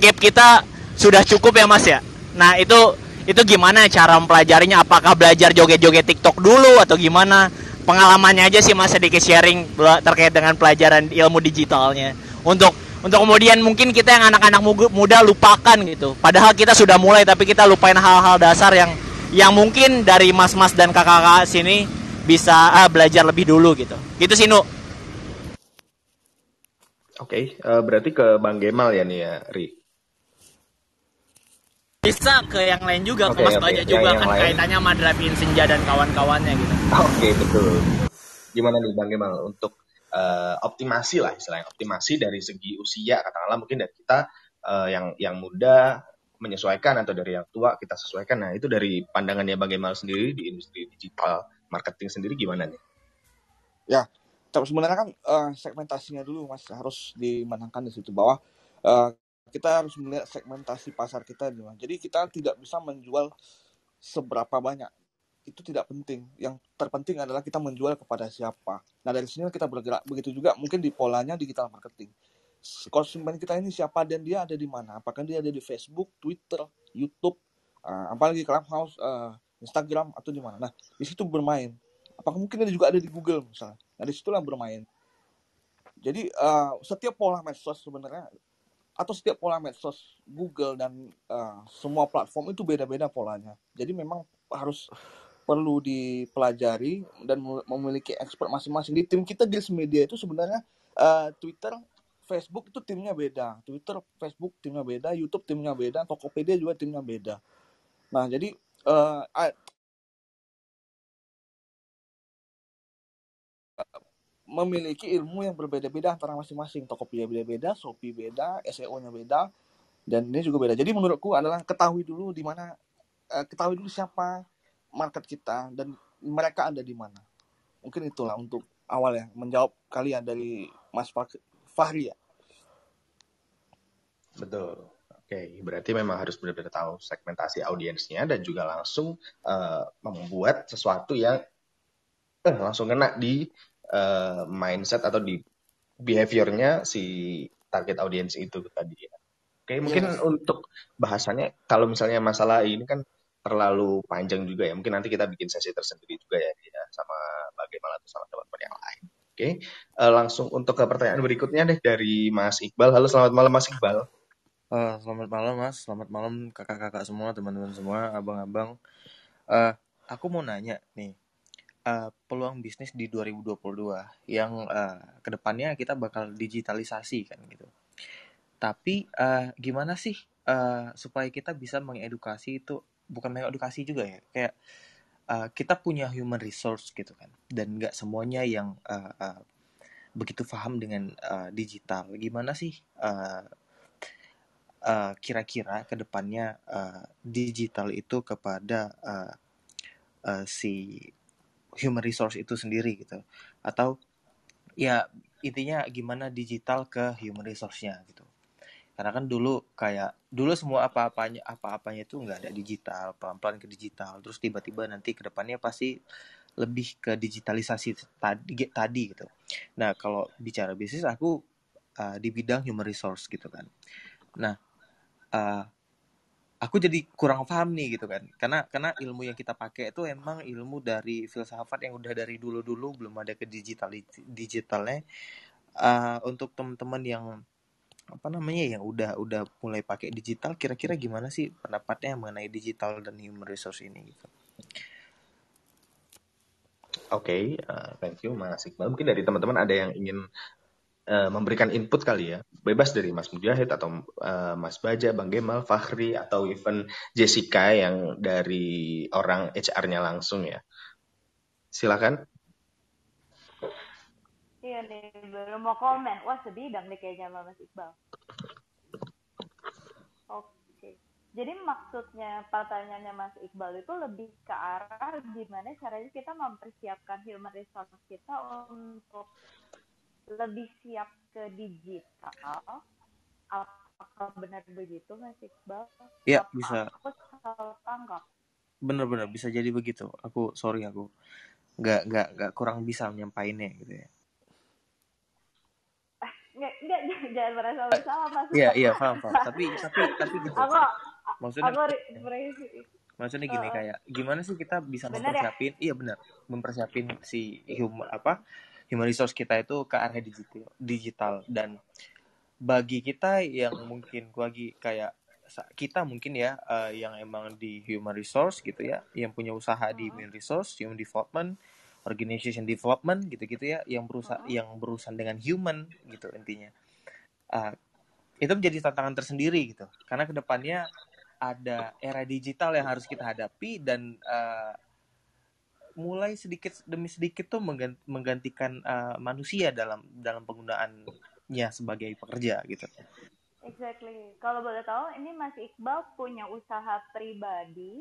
gap kita sudah cukup ya, Mas ya. Nah, itu gimana cara mempelajarinya? Apakah belajar joget-joget TikTok dulu atau gimana? Pengalamannya aja sih Mas, sedikit sharing terkait dengan pelajaran ilmu digitalnya. Untuk kemudian mungkin kita yang anak-anak muda lupakan gitu. Padahal kita sudah mulai, tapi kita lupain hal-hal dasar yang mungkin dari mas-mas dan kakak-kakak sini bisa belajar lebih dulu gitu. Gitu sih, Nu. Oke, berarti ke Bang Gemal ya nih ya, Ri. Bisa ke yang lain juga, ke Mas Bajaj juga yang kan lain. Kaitannya sama Drapin Senja dan kawan-kawannya gitu. Oke, betul. Gimana nih Bang Gemal untuk optimasi lah, istilahnya optimasi dari segi usia, katakanlah mungkin dari kita yang muda menyesuaikan atau dari yang tua kita sesuaikan. Nah, itu dari pandangannya bagaimana sendiri di industri digital marketing sendiri gimana nih? Ya, sebenarnya kan segmentasinya dulu Mas harus dimenangkan di situ, bahwa kita harus melihat segmentasi pasar kita di mana. Jadi kita tidak bisa menjual seberapa banyak, itu tidak penting. Yang terpenting adalah kita menjual kepada siapa. Nah, dari sini kita bergerak. Begitu juga mungkin di polanya digital marketing. Konsumen kita ini siapa dan dia ada di mana? Apakah dia ada di Facebook, Twitter, YouTube, apalagi Clubhouse, Instagram, atau di mana? Nah, di situ bermain. Apakah mungkin dia juga ada di Google misalnya? Nah, di situlah bermain. Jadi, setiap pola medsos sebenarnya, atau setiap pola medsos Google dan semua platform itu beda-beda polanya. Jadi memang harus perlu dipelajari dan memiliki expert masing-masing. Di tim kita Grismedia itu sebenarnya Twitter, Facebook itu timnya beda. Twitter, Facebook timnya beda, YouTube timnya beda, Tokopedia juga timnya beda. Nah, jadi memiliki ilmu yang berbeda-beda antara masing-masing. Tokopedia beda-beda, Shopee beda, SEO-nya beda, dan ini juga beda. Jadi menurutku adalah ketahui dulu siapa market kita dan mereka ada di mana. Mungkin itulah untuk awal ya, menjawab kalian dari Mas Fahri ya. Betul. Oke, berarti memang harus benar-benar tahu segmentasi audiensnya dan juga langsung membuat sesuatu yang langsung kena di mindset atau di behaviornya si target audiens itu tadi ya. Oke, mungkin untuk bahasannya kalau misalnya masalah ini kan terlalu panjang juga ya. Mungkin nanti kita bikin sesi tersendiri juga ya, sama bagaimana tuh sama teman-teman yang lain. Oke, langsung untuk ke pertanyaan berikutnya deh dari Mas Iqbal. Halo, selamat malam Mas Iqbal. Selamat malam Mas, selamat malam kakak-kakak semua, teman-teman semua, abang-abang. Aku mau nanya nih, peluang bisnis di 2022 yang kedepannya kita bakal digitalisasi kan gitu. Tapi gimana sih supaya kita bisa mengedukasi itu, bukan mengedukasi juga ya, kayak kita punya human resource gitu kan. Dan nggak semuanya yang begitu paham dengan digital. Gimana sih kira-kira kedepannya digital itu kepada si human resource itu sendiri gitu, atau ya intinya gimana digital ke human resource-nya gitu. Karena kan dulu semua apa-apanya itu nggak ada digital, pelan-pelan ke digital, terus tiba-tiba nanti kedepannya pasti lebih ke digitalisasi tadi gitu. Nah kalau bicara bisnis aku di bidang human resource gitu kan. Nah aku jadi kurang paham nih gitu kan, karena ilmu yang kita pakai itu emang ilmu dari filsafat yang udah dari dulu belum ada ke digitalnya. Untuk teman-teman yang yang udah mulai pakai digital, kira-kira gimana sih pendapatnya mengenai digital dan human resource ini gitu? Oke, thank you Mas Iqbal. Mungkin dari teman-teman ada yang ingin memberikan input kali ya, bebas dari Mas Mujahid atau Mas Baja, Bang Gemal, Fahri, atau even Jessica yang dari orang HR-nya langsung ya. Silakan. Iya nih, belum mau komen. Wah sedih dong nih kayaknya sama Mas Iqbal. Oke. Jadi maksudnya pertanyaannya Mas Iqbal itu lebih ke arah gimana caranya kita mempersiapkan human resource kita untuk lebih siap ke digital. Apakah benar begitu Mas Iqbal? Iya, bisa. Aku salah tangkap. Benar-benar bisa jadi begitu. Aku nggak kurang bisa menyampaikannya gitu ya. Nggak jangan merasa bersalah Mas. Iya paham. Tapi gitu. Maksudnya gini, kayak gimana sih kita bisa mempersiapin si human resource kita itu ke arah digital. Dan bagi kita yang mungkin yang emang di human resource gitu ya, yang punya usaha di human resource, human development, organization development gitu ya, yang berurusan dengan human gitu intinya. Itu menjadi tantangan tersendiri gitu, karena kedepannya ada era digital yang harus kita hadapi dan mulai sedikit demi sedikit tuh menggantikan manusia dalam penggunaannya sebagai pekerja gitu. Exactly. Kalau boleh tahu, ini Mas Iqbal punya usaha pribadi,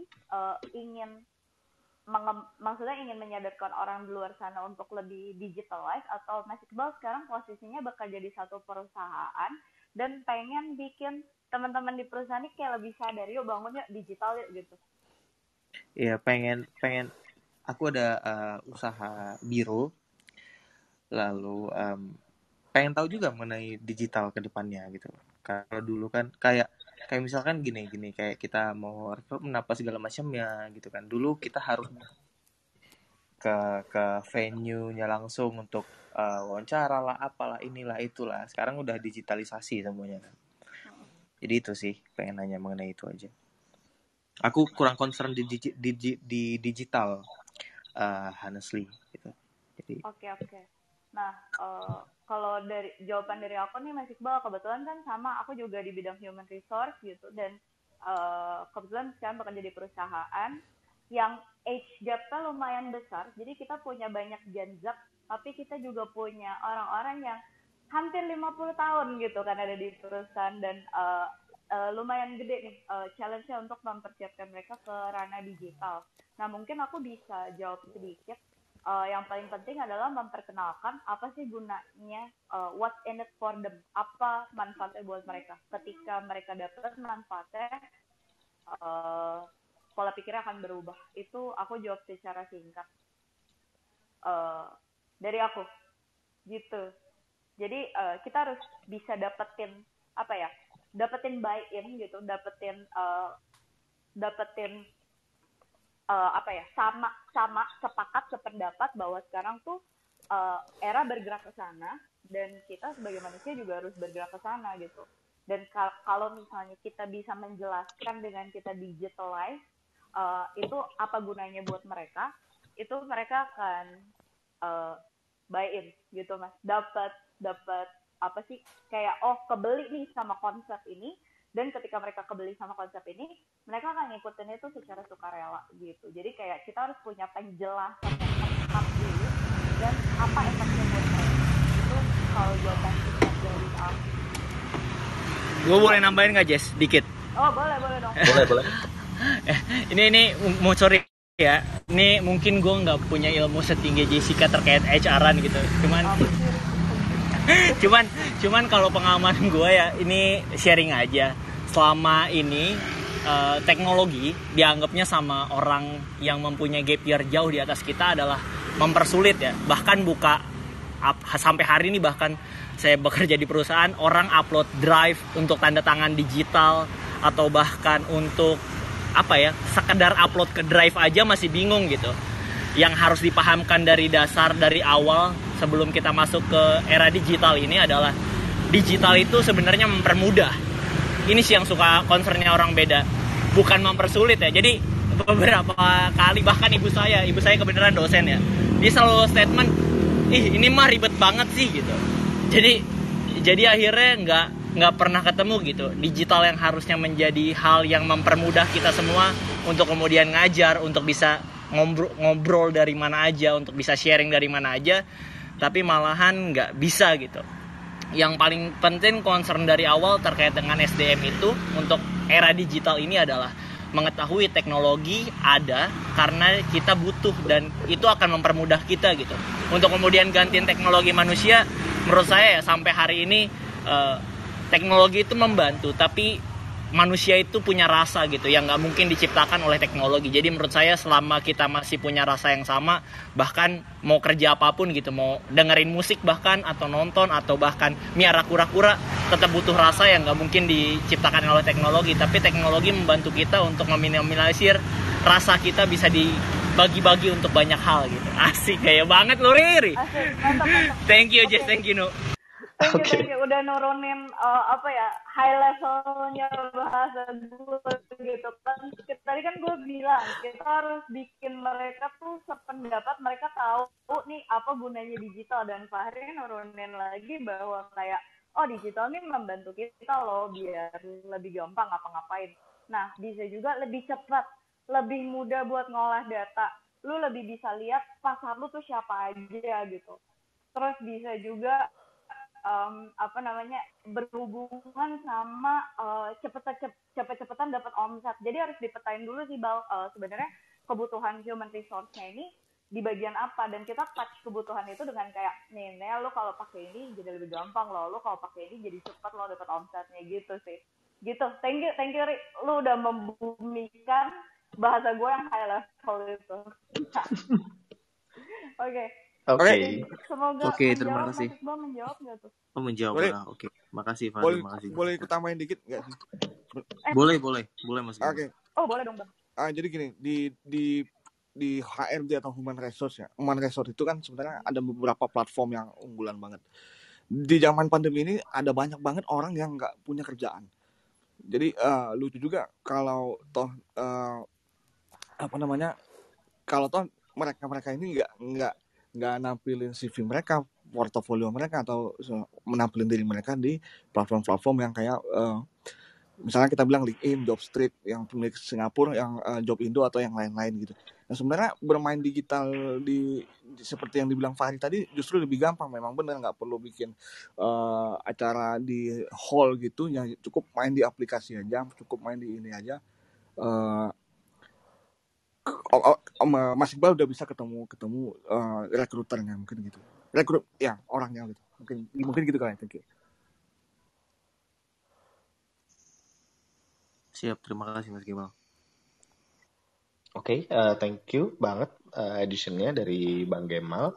maksudnya ingin menyadarkan orang di luar sana untuk lebih digitalize, atau Mas Iqbal sekarang posisinya bekerja di satu perusahaan dan pengen bikin teman-teman di perusahaan ini kayak lebih sadar, yuk bangun yuk digital yuk gitu. Iya, pengen. Aku ada usaha biro, lalu pengen tahu juga mengenai digital ke depannya gitu. Kalau dulu kan kayak misalkan gini, kayak kita mau rekrutmen apa segala macamnya gitu kan. Dulu kita harus ke venue-nya langsung untuk wawancara lah, apalah inilah itulah. Sekarang udah digitalisasi semuanya kan. Jadi itu sih, pengen nanya mengenai itu aja. Aku kurang concern di digital, honestly. Gitu. Jadi. Oke. Nah, kalau dari jawaban dari aku nih Mas Iqbal, kebetulan kan sama, aku juga di bidang human resource gitu, dan kebetulan sekarang bekerja di perusahaan yang age gap-nya lumayan besar. Jadi kita punya banyak Gen Z, tapi kita juga punya orang-orang yang hampir 50 tahun gitu kan ada di perusahaan, dan lumayan gede nih challenge-nya untuk mempersiapkan mereka ke ranah digital. Nah mungkin aku bisa jawab sedikit. Yang paling penting adalah memperkenalkan apa sih gunanya, what's in it for them, apa manfaatnya buat mereka. Ketika mereka dapat manfaatnya, pola pikirnya akan berubah. Itu aku jawab secara singkat dari aku gitu. Jadi kita harus bisa dapetin buy-in gitu, dapetin sama sepakat sependapat bahwa sekarang tuh era bergerak ke sana dan kita sebagai manusia juga harus bergerak ke sana gitu. Dan kalau misalnya kita bisa menjelaskan dengan kita digitalize itu apa gunanya buat mereka, itu mereka akan buy in gitu mas, dapat apa sih kayak oh kebeli nih sama konsep ini. Dan ketika mereka kebeli sama konsep ini, mereka akan ngikutin itu secara sukarela gitu. Jadi kayak kita harus punya penjelasan yang tepat dulu dan apa efeknya buat mereka. Itu kalau jawaban kita dari aku. Gue boleh nambahin nggak Jess? Dikit. Oh boleh dong. Boleh. Ini mau sorry ya. Ini mungkin gue nggak punya ilmu setinggi Jessica terkait HR-an gitu. Cuman kalau pengalaman gue ya, ini sharing aja. Selama ini teknologi dianggapnya sama orang yang mempunyai gap year jauh di atas kita adalah mempersulit ya. Bahkan sampai hari ini bahkan saya bekerja di perusahaan, orang upload drive untuk tanda tangan digital atau bahkan untuk sekedar upload ke drive aja masih bingung gitu. Yang harus dipahamkan dari dasar, dari awal sebelum kita masuk ke era digital ini adalah digital itu sebenarnya mempermudah. Ini sih yang suka concernnya orang beda, bukan mempersulit ya. Jadi beberapa kali bahkan ibu saya kebenaran dosen ya, dia selalu statement, ini mah ribet banget sih gitu. Jadi akhirnya nggak pernah ketemu gitu. Digital yang harusnya menjadi hal yang mempermudah kita semua untuk kemudian ngajar, untuk bisa ngobrol dari mana aja, untuk bisa sharing dari mana aja, tapi malahan nggak bisa gitu. Yang paling penting concern dari awal terkait dengan SDM itu untuk era digital ini adalah mengetahui teknologi ada karena kita butuh dan itu akan mempermudah kita gitu. Untuk kemudian gantiin teknologi manusia, menurut saya ya sampai hari ini teknologi itu membantu, tapi manusia itu punya rasa gitu yang nggak mungkin diciptakan oleh teknologi. Jadi menurut saya selama kita masih punya rasa yang sama, bahkan mau kerja apapun gitu, mau dengerin musik bahkan atau nonton atau bahkan miara kura-kura, tetap butuh rasa yang nggak mungkin diciptakan oleh teknologi. Tapi teknologi membantu kita untuk meminimalisir rasa kita bisa dibagi-bagi untuk banyak hal gitu. Asik kayak banget lo Riri. Asik, mantap. Thank you okay. Jess, thank you No. Oke. Udah nurunin high levelnya bahasa gue gitu kan. Tadi kan gue bilang kita harus bikin mereka tuh sependapat, mereka tahu nih apa gunanya digital. Dan Fahri nurunin lagi bahwa kayak digital ini membantu kita loh biar lebih gampang ngapa-ngapain. Nah bisa juga lebih cepat, lebih mudah buat ngolah data. Lu lebih bisa lihat pasar lu tuh siapa aja gitu. Terus bisa juga berhubungan sama cepet-cepetan dapat omset. Jadi harus dipetain dulu sih sebenarnya kebutuhan human resource-nya ini di bagian apa, dan kita touch kebutuhan itu dengan kayak nih lo kalau pakai ini jadi lebih gampang lo kalau pakai ini jadi cepat lo dapat omsetnya gitu sih. Gitu. Thank you Ri. Lo udah membumikan bahasa gue yang high level itu. Oke. Oke. Semoga terima kasih. Gue menjawab nggak tuh? Oh, menjawab lah. Oke. Makasih Pak. Boleh ikut tambahin dikit nggak sih? Boleh Mas. Oke. Oh boleh dong Bang. Jadi gini di HRD atau human resource ya. Human resource itu kan sebenarnya ada beberapa platform yang unggulan banget. Di zaman pandemi ini ada banyak banget orang yang nggak punya kerjaan. Jadi lucu juga kalau toh kalau toh mereka ini nggak nampilin CV mereka, portofolio mereka, atau menampilin diri mereka di platform-platform yang kayak misalnya kita bilang LinkedIn, Jobstreet, yang pemilik Singapura, yang Jobindo atau yang lain-lain gitu. Nah sebenarnya bermain digital di seperti yang dibilang Fahri tadi justru lebih gampang. Memang benar nggak perlu bikin acara di hall gitu, yang cukup main di aplikasi aja, cukup main di ini aja. Mas Iqbal udah bisa ketemu rekruternya mungkin gitu, orangnya gitu, mungkin gitu kali. Thank you. Siap, terima kasih Mas Iqbal. Oke, thank you banget editionnya dari Bang Gemal,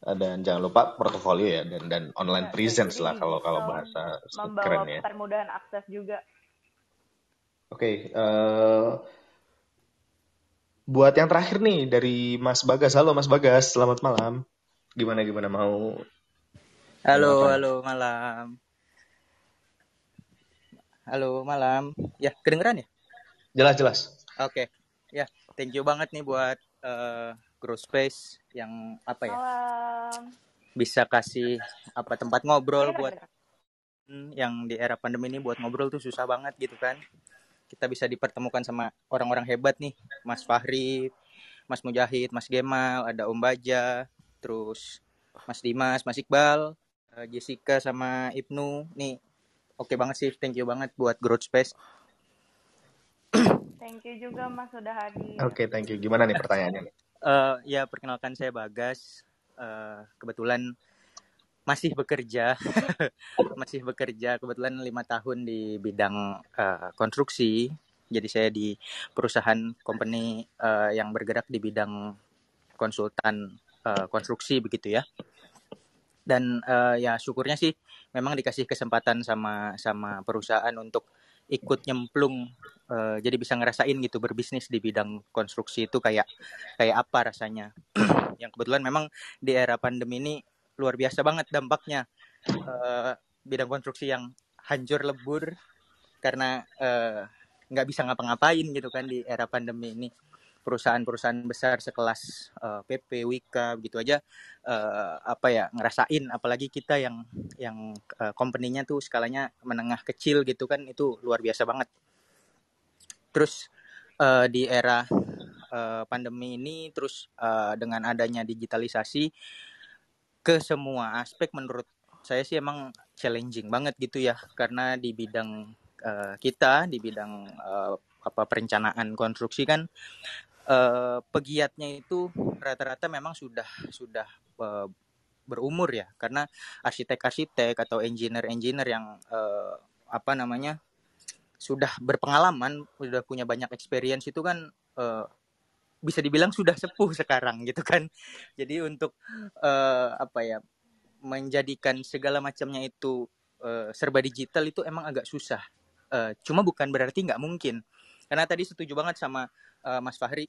dan jangan lupa portofolio ya dan online presence lah kalau bahasa keren ya. Membawa permudahan akses juga. Oke. Buat yang terakhir nih dari Mas Bagas. Halo Mas Bagas, selamat malam. Gimana mau? Halo malam. Ya, kedengeran ya? Jelas. Oke. Ya, thank you banget nih buat Growthspace yang bisa kasih tempat ngobrol buat yang di era pandemi ini, buat ngobrol tuh susah banget gitu kan. Kita bisa dipertemukan sama orang-orang hebat nih, Mas Fahri, Mas Mujahid, Mas Gemal, ada Om Bajaj, terus Mas Dimas, Mas Iqbal, Jessica sama Ibnu. Nih, oke banget sih, thank you banget buat Growthspace. Thank you juga Mas sudah hadir. Oke, thank you. Gimana nih pertanyaannya? Ya, perkenalkan saya Bagas. Kebetulan masih bekerja, kebetulan 5 tahun di bidang konstruksi. Jadi saya di perusahaan company yang bergerak di bidang konsultan konstruksi begitu ya. Dan ya syukurnya sih memang dikasih kesempatan sama perusahaan untuk ikut nyemplung. Jadi bisa ngerasain gitu berbisnis di bidang konstruksi itu kayak apa rasanya. Yang kebetulan memang di era pandemi ini luar biasa banget dampaknya, bidang konstruksi yang hancur lebur karena nggak bisa ngapa-ngapain gitu kan di era pandemi ini. Perusahaan-perusahaan besar sekelas PP, Wika gitu aja ngerasain, apalagi kita yang company-nya tuh skalanya menengah kecil gitu kan, itu luar biasa banget. Terus di era pandemi ini, terus dengan adanya digitalisasi ke semua aspek, menurut saya sih emang challenging banget gitu ya, karena di bidang perencanaan konstruksi kan pegiatnya itu rata-rata memang sudah berumur ya, karena arsitek-arsitek atau engineer yang sudah berpengalaman, sudah punya banyak experience itu kan bisa dibilang sudah sepuh sekarang gitu kan. Jadi untuk menjadikan segala macamnya itu serba digital itu emang agak susah. Cuma bukan berarti nggak mungkin. Karena tadi setuju banget sama Mas Fahri,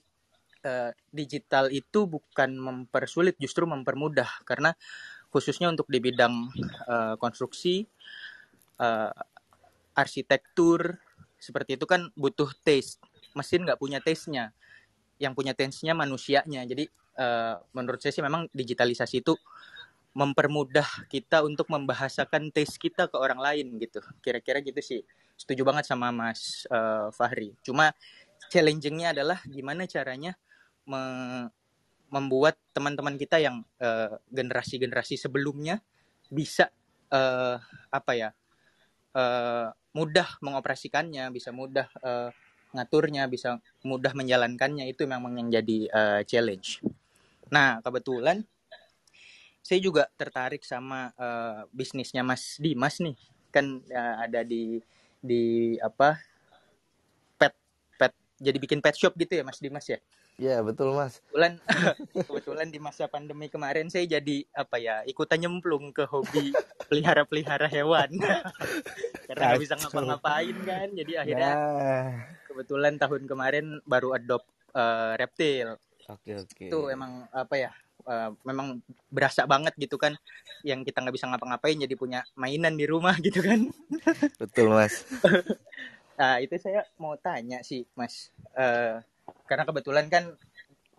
digital itu bukan mempersulit, justru mempermudah. Karena khususnya untuk di bidang konstruksi, arsitektur seperti itu kan butuh taste. Mesin nggak punya taste-nya. Yang punya tensinya manusianya. Jadi menurut saya sih memang digitalisasi itu mempermudah kita untuk membahasakan taste kita ke orang lain gitu. Kira-kira gitu sih. Setuju banget sama Mas Fahri. Cuma challenging-nya adalah gimana caranya membuat teman-teman kita yang generasi-generasi sebelumnya bisa mudah mengoperasikannya, bisa mudah ngaturnya, bisa mudah menjalankannya. Itu memang menjadi challenge. Nah, kebetulan saya juga tertarik sama bisnisnya Mas Dimas nih. Kan ada di pet. Jadi bikin pet shop gitu ya Mas Dimas ya? Iya, betul Mas. Kebetulan di masa pandemi kemarin saya jadi ikutan nyemplung ke hobi pelihara hewan. Karena nggak bisa ngapa-ngapain kan. Jadi akhirnya kebetulan tahun kemarin baru adopt reptil. Oke. Itu emang memang berasa banget gitu kan, yang kita nggak bisa ngapa-ngapain jadi punya mainan di rumah gitu kan. Betul Mas. Nah, itu saya mau tanya sih Mas, karena kebetulan kan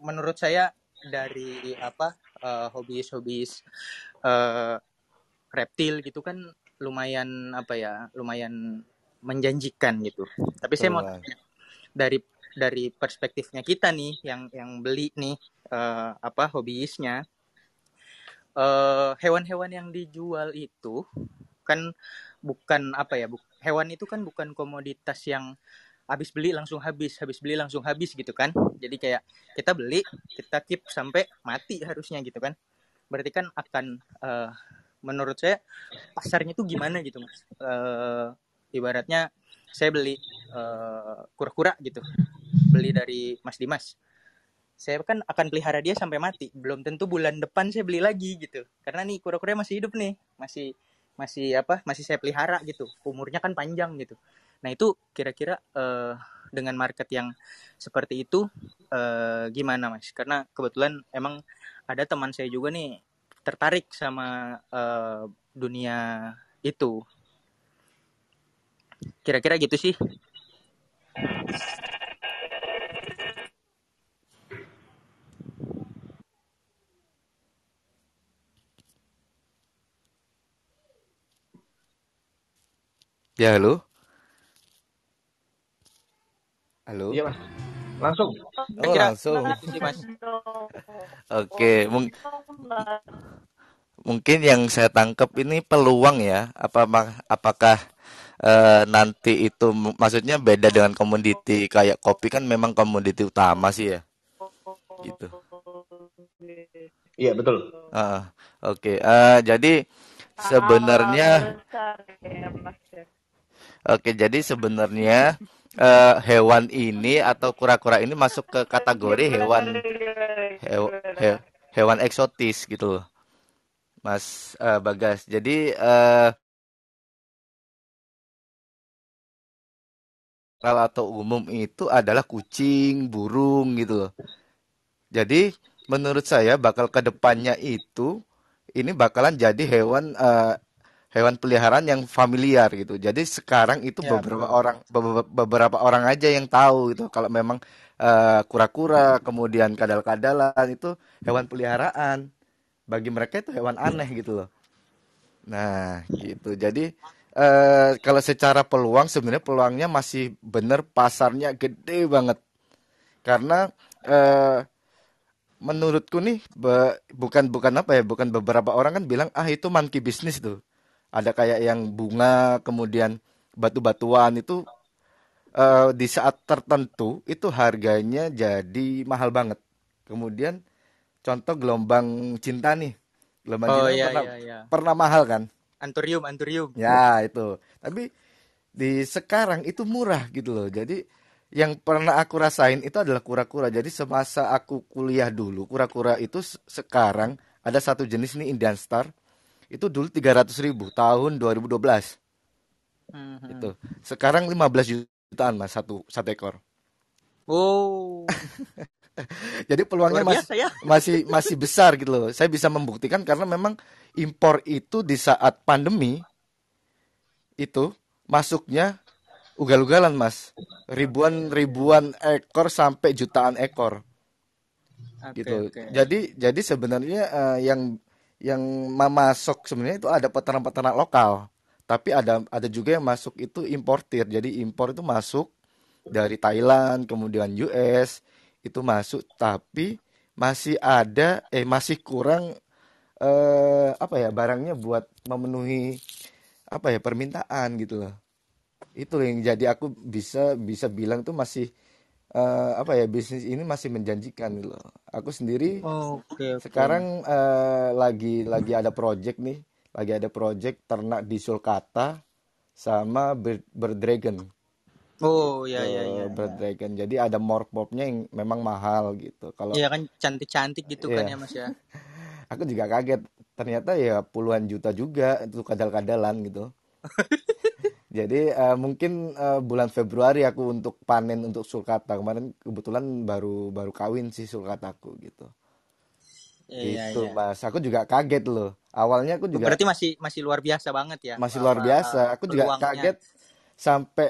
menurut saya dari hobi-hobi reptil gitu kan lumayan menjanjikan gitu. Tapi saya mau tanya dari perspektifnya kita nih yang beli nih hobiisnya, hewan-hewan yang dijual itu kan hewan itu kan bukan komoditas yang habis beli langsung habis gitu kan. Jadi kayak kita beli, kita keep sampai mati harusnya gitu kan. Berarti kan akan menurut saya pasarnya itu gimana gitu Mas. Ibaratnya saya beli kura-kura gitu, beli dari Mas Dimas, saya kan akan pelihara dia sampai mati. Belum tentu bulan depan saya beli lagi gitu, karena nih kura-kura masih hidup nih, masih saya pelihara gitu, umurnya kan panjang gitu. Nah itu kira-kira dengan market yang seperti itu gimana Mas? Karena kebetulan emang ada teman saya juga nih tertarik sama dunia itu. Kira-kira gitu sih. Ya, halo. Halo. Iya, Mas. Langsung. Oh, langsung. Oke, mungkin yang saya tangkap ini peluang ya. Apakah nanti itu maksudnya beda dengan komoditi kayak kopi, kan memang komoditi utama sih ya. Gitu. Iya, betul. Oke, jadi sebenarnya oke, jadi sebenarnya hewan ini atau kura-kura ini masuk ke kategori hewan eksotis gitu, Mas Bagas. Jadi atau umum itu adalah kucing, burung gitu loh. Jadi menurut saya bakal ke depannya itu ini bakalan jadi hewan peliharaan yang familiar gitu. Jadi sekarang itu ya, beberapa orang aja yang tahu gitu. Kalau memang kura-kura, kemudian kadal-kadalan itu hewan peliharaan. Bagi mereka itu hewan aneh gitu loh. Nah, gitu. Jadi kalau secara peluang sebenarnya peluangnya masih bener, pasarnya gede banget. Karena menurutku nih bukan beberapa orang kan bilang itu monkey business tuh. Ada kayak yang bunga, kemudian batu-batuan itu di saat tertentu itu harganya jadi mahal banget. Kemudian contoh gelombang cinta nih. Gelombang cinta pernah mahal kan? Anturium. Ya, itu. Tapi di sekarang itu murah gitu loh. Jadi yang pernah aku rasain itu adalah kura-kura. Jadi semasa aku kuliah dulu, kura-kura itu sekarang ada satu jenis nih, Indian Star. Itu dulu 300.000 tahun 2012. Itu. Sekarang 15 jutaan Mas satu ekor. Oh. Jadi peluangnya masih besar gitu loh. Saya bisa membuktikan karena memang impor itu di saat pandemi itu masuknya ugal-ugalan Mas. Ribuan ekor sampai jutaan ekor. Gitu. Okay. Jadi sebenarnya yang masuk sebenarnya itu ada peternak-peternak lokal, tapi ada juga yang masuk itu importir. Jadi impor itu masuk dari Thailand, kemudian US itu masuk, tapi masih ada masih kurang barangnya buat memenuhi permintaan gitu loh. Itu yang jadi aku bisa bilang tuh masih bisnis ini masih menjanjikan loh. Aku sendiri sekarang lagi ada project nih, ternak di Sulkata sama Bird Dragon. Bird Dragon. Jadi ada morph-morphnya yang memang mahal gitu. Kalau iya kan cantik-cantik gitu kan ya Mas ya. Aku juga kaget. Ternyata ya puluhan juta juga itu kadal-kadalan gitu. Jadi mungkin bulan Februari aku untuk panen untuk sulcata. Kemarin kebetulan baru kawin sih sulcataku gitu. Iya. Mas, aku juga kaget loh. Awalnya aku juga berarti masih luar biasa banget ya. Masih luar biasa. Aku peluangnya juga kaget sampai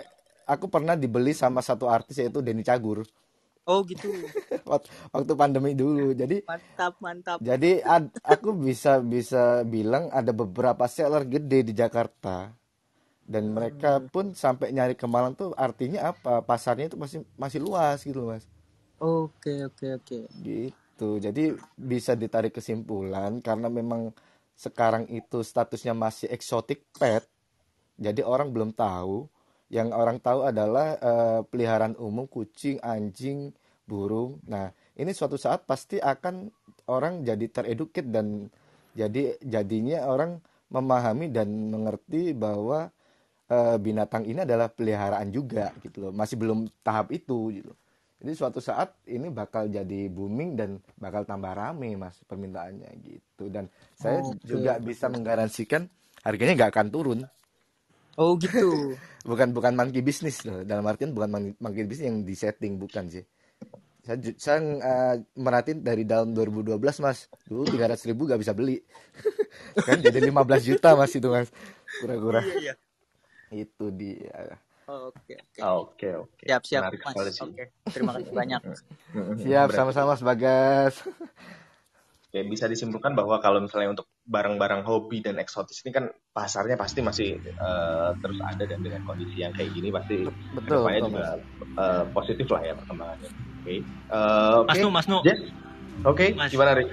aku pernah dibeli sama satu artis yaitu Deni Cagur. Oh gitu. Waktu pandemi dulu. Jadi mantap. Jadi aku bisa bilang ada beberapa seller gede di Jakarta. Dan mereka pun sampai nyari ke Malang tuh artinya apa? Pasarnya itu masih luas gitu loh, Mas. Oke. Gitu. Jadi bisa ditarik kesimpulan karena memang sekarang itu statusnya masih exotic pet. Jadi orang belum tahu. Yang orang tahu adalah peliharaan umum, kucing, anjing, burung. Nah, ini suatu saat pasti akan orang jadi tereduket dan jadinya orang memahami dan mengerti bahwa binatang ini adalah peliharaan juga gitu loh. Masih belum tahap itu gitu. Jadi suatu saat ini bakal jadi booming dan bakal tambah rame Mas permintaannya gitu. Dan saya juga bisa menggaransikan harganya nggak akan turun. Oh gitu. bukan monkey business loh. Dalam artian bukan monkey business yang disetting, bukan sih. Saya merhatiin dari tahun 2012 mas, dulu 300.000 gak bisa beli, kan jadi 15 juta mas itu mas, kurang-kurang. Iya. Itu dia. Oke. Siap mas. Oke. Terima kasih banyak. Siap, sama-sama mas Bagas. Ya, bisa disimpulkan bahwa kalau misalnya untuk barang-barang hobi dan eksotis ini kan pasarnya pasti masih terus ada, dan dengan kondisi yang kayak gini pasti kedepannya juga positif lah ya perkembangannya. Mas Nu. Yes. Oke, gimana Rik?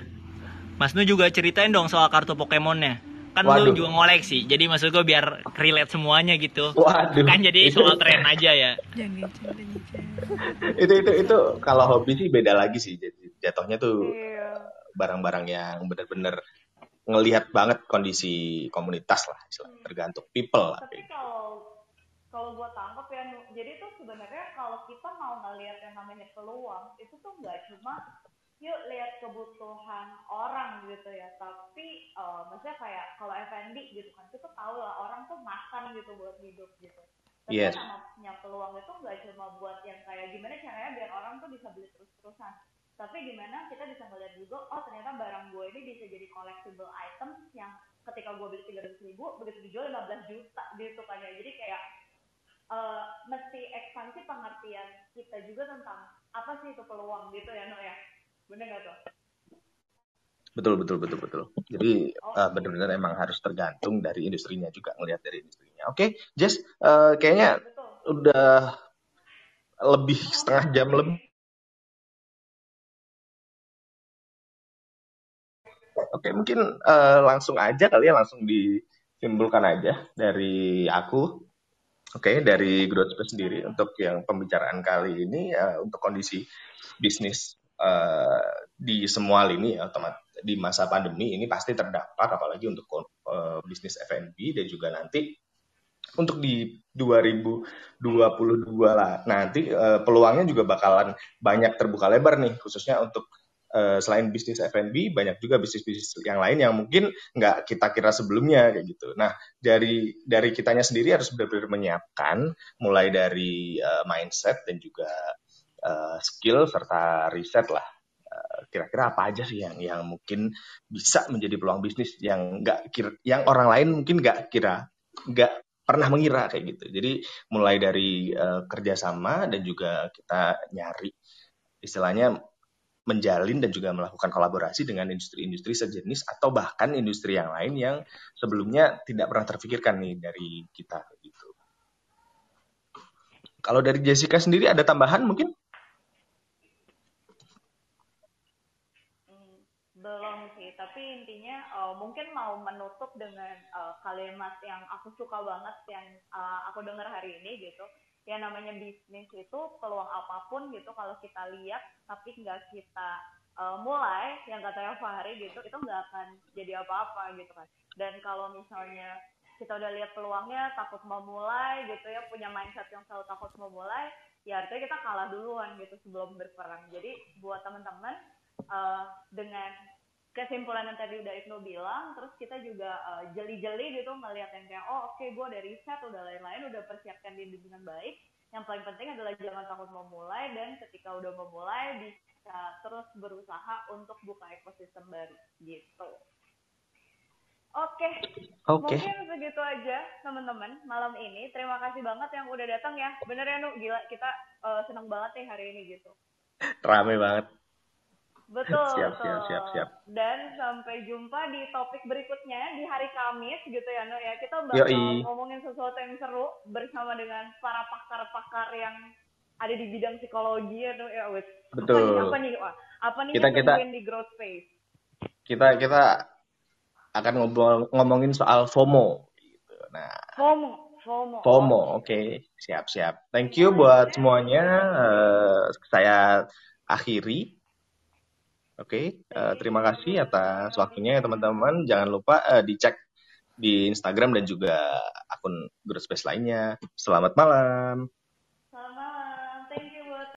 Mas Nu juga ceritain dong soal kartu Pokemonnya. Kan lu juga ngoleksi, jadi maksud gue biar relate semuanya gitu. Waduh. Kan jadi soal tren aja ya. Jangan. Itu kalau hobi sih beda lagi sih, jadi jatuhnya tuh barang-barang yang benar-benar ngelihat banget kondisi komunitas lah, tergantung people lah. Tapi kalau gue tangkap ya, jadi tuh sebenarnya kalau kita mau ngelihat yang namanya peluang, itu tuh nggak cuma yuk lihat kebutuhan orang gitu ya, tapi maksudnya kayak kalau F&B gitu kan, kita tahu lah orang tuh makan gitu buat hidup gitu. Tapi namanya peluang itu nggak cuma buat yang kayak gimana caranya biar orang tuh bisa beli terus-terusan. Tapi gimana kita bisa melihat juga, oh ternyata barang gue ini bisa jadi collectible item yang ketika gue beli 300.000, begitu dijual 15 juta gitu kan ya. Jadi kayak mesti ekspansi pengertian kita juga tentang apa sih itu peluang gitu ya, No ya. Bener gak tuh? Betul. Jadi benar-benar emang harus tergantung dari industrinya juga, ngelihat dari industrinya. Oke, Jess, kayaknya udah lebih setengah jam lebih. Oke, mungkin langsung aja kali ya, langsung disimpulkan aja dari aku. Oke, dari Growthspace sendiri untuk yang pembicaraan kali ini, untuk kondisi bisnis di semua lini ya, di masa pandemi ini pasti terdampak, apalagi untuk bisnis F&B dan juga nanti untuk di 2022 lah. Nanti peluangnya juga bakalan banyak terbuka lebar nih, khususnya untuk selain bisnis F&B, banyak juga bisnis-bisnis yang lain yang mungkin nggak kita kira sebelumnya kayak gitu. Nah, dari kitanya sendiri harus benar-benar menyiapkan, mulai dari mindset dan juga skill serta riset lah. Kira-kira apa aja sih yang mungkin bisa menjadi peluang bisnis yang orang lain mungkin nggak pernah mengira kayak gitu. Jadi mulai dari kerjasama dan juga kita nyari istilahnya menjalin dan juga melakukan kolaborasi dengan industri-industri sejenis atau bahkan industri yang lain yang sebelumnya tidak pernah terpikirkan nih dari kita gitu. Kalau dari Jessica sendiri ada tambahan mungkin? Belum sih, tapi intinya mungkin mau menutup dengan kalimat yang aku suka banget yang aku dengar hari ini gitu. Ya namanya bisnis itu peluang apapun gitu, kalau kita lihat tapi nggak kita mulai, yang katanya Fahri gitu, itu nggak akan jadi apa-apa gitu kan. Dan kalau misalnya kita udah lihat peluangnya, takut mau mulai gitu ya, punya mindset yang selalu takut mau mulai, ya artinya kita kalah duluan gitu sebelum berperang. Jadi buat teman-teman, dengan kesimpulan yang tadi udah Ibnu bilang, terus kita juga jeli-jeli gitu melihat yang kayak, gue udah riset, udah lain-lain, udah persiapkan diri dengan baik. Yang paling penting adalah jangan takut memulai, dan ketika udah memulai bisa terus berusaha untuk buka ekosistem baru gitu. Oke. Mungkin segitu aja teman-teman malam ini. Terima kasih banget yang udah datang ya. Bener ya Nu, gila kita seneng banget nih hari ini gitu. Rame banget. Betul. Siap. Dan sampai jumpa di topik berikutnya di hari Kamis gitu ya No ya. Kita bakal ngomongin sesuatu yang seru bersama dengan para pakar-pakar yang ada di bidang psikologi ya No ya. Betul. Apa nih kita di Growthspace? Kita akan ngomongin soal FOMO gitu. Nah, FOMO. Oke. Siap. Thank you buat semuanya. Saya akhiri. Oke, terima kasih atas waktunya ya teman-teman. Jangan lupa dicek di Instagram dan juga akun Growthspace lainnya. Selamat malam.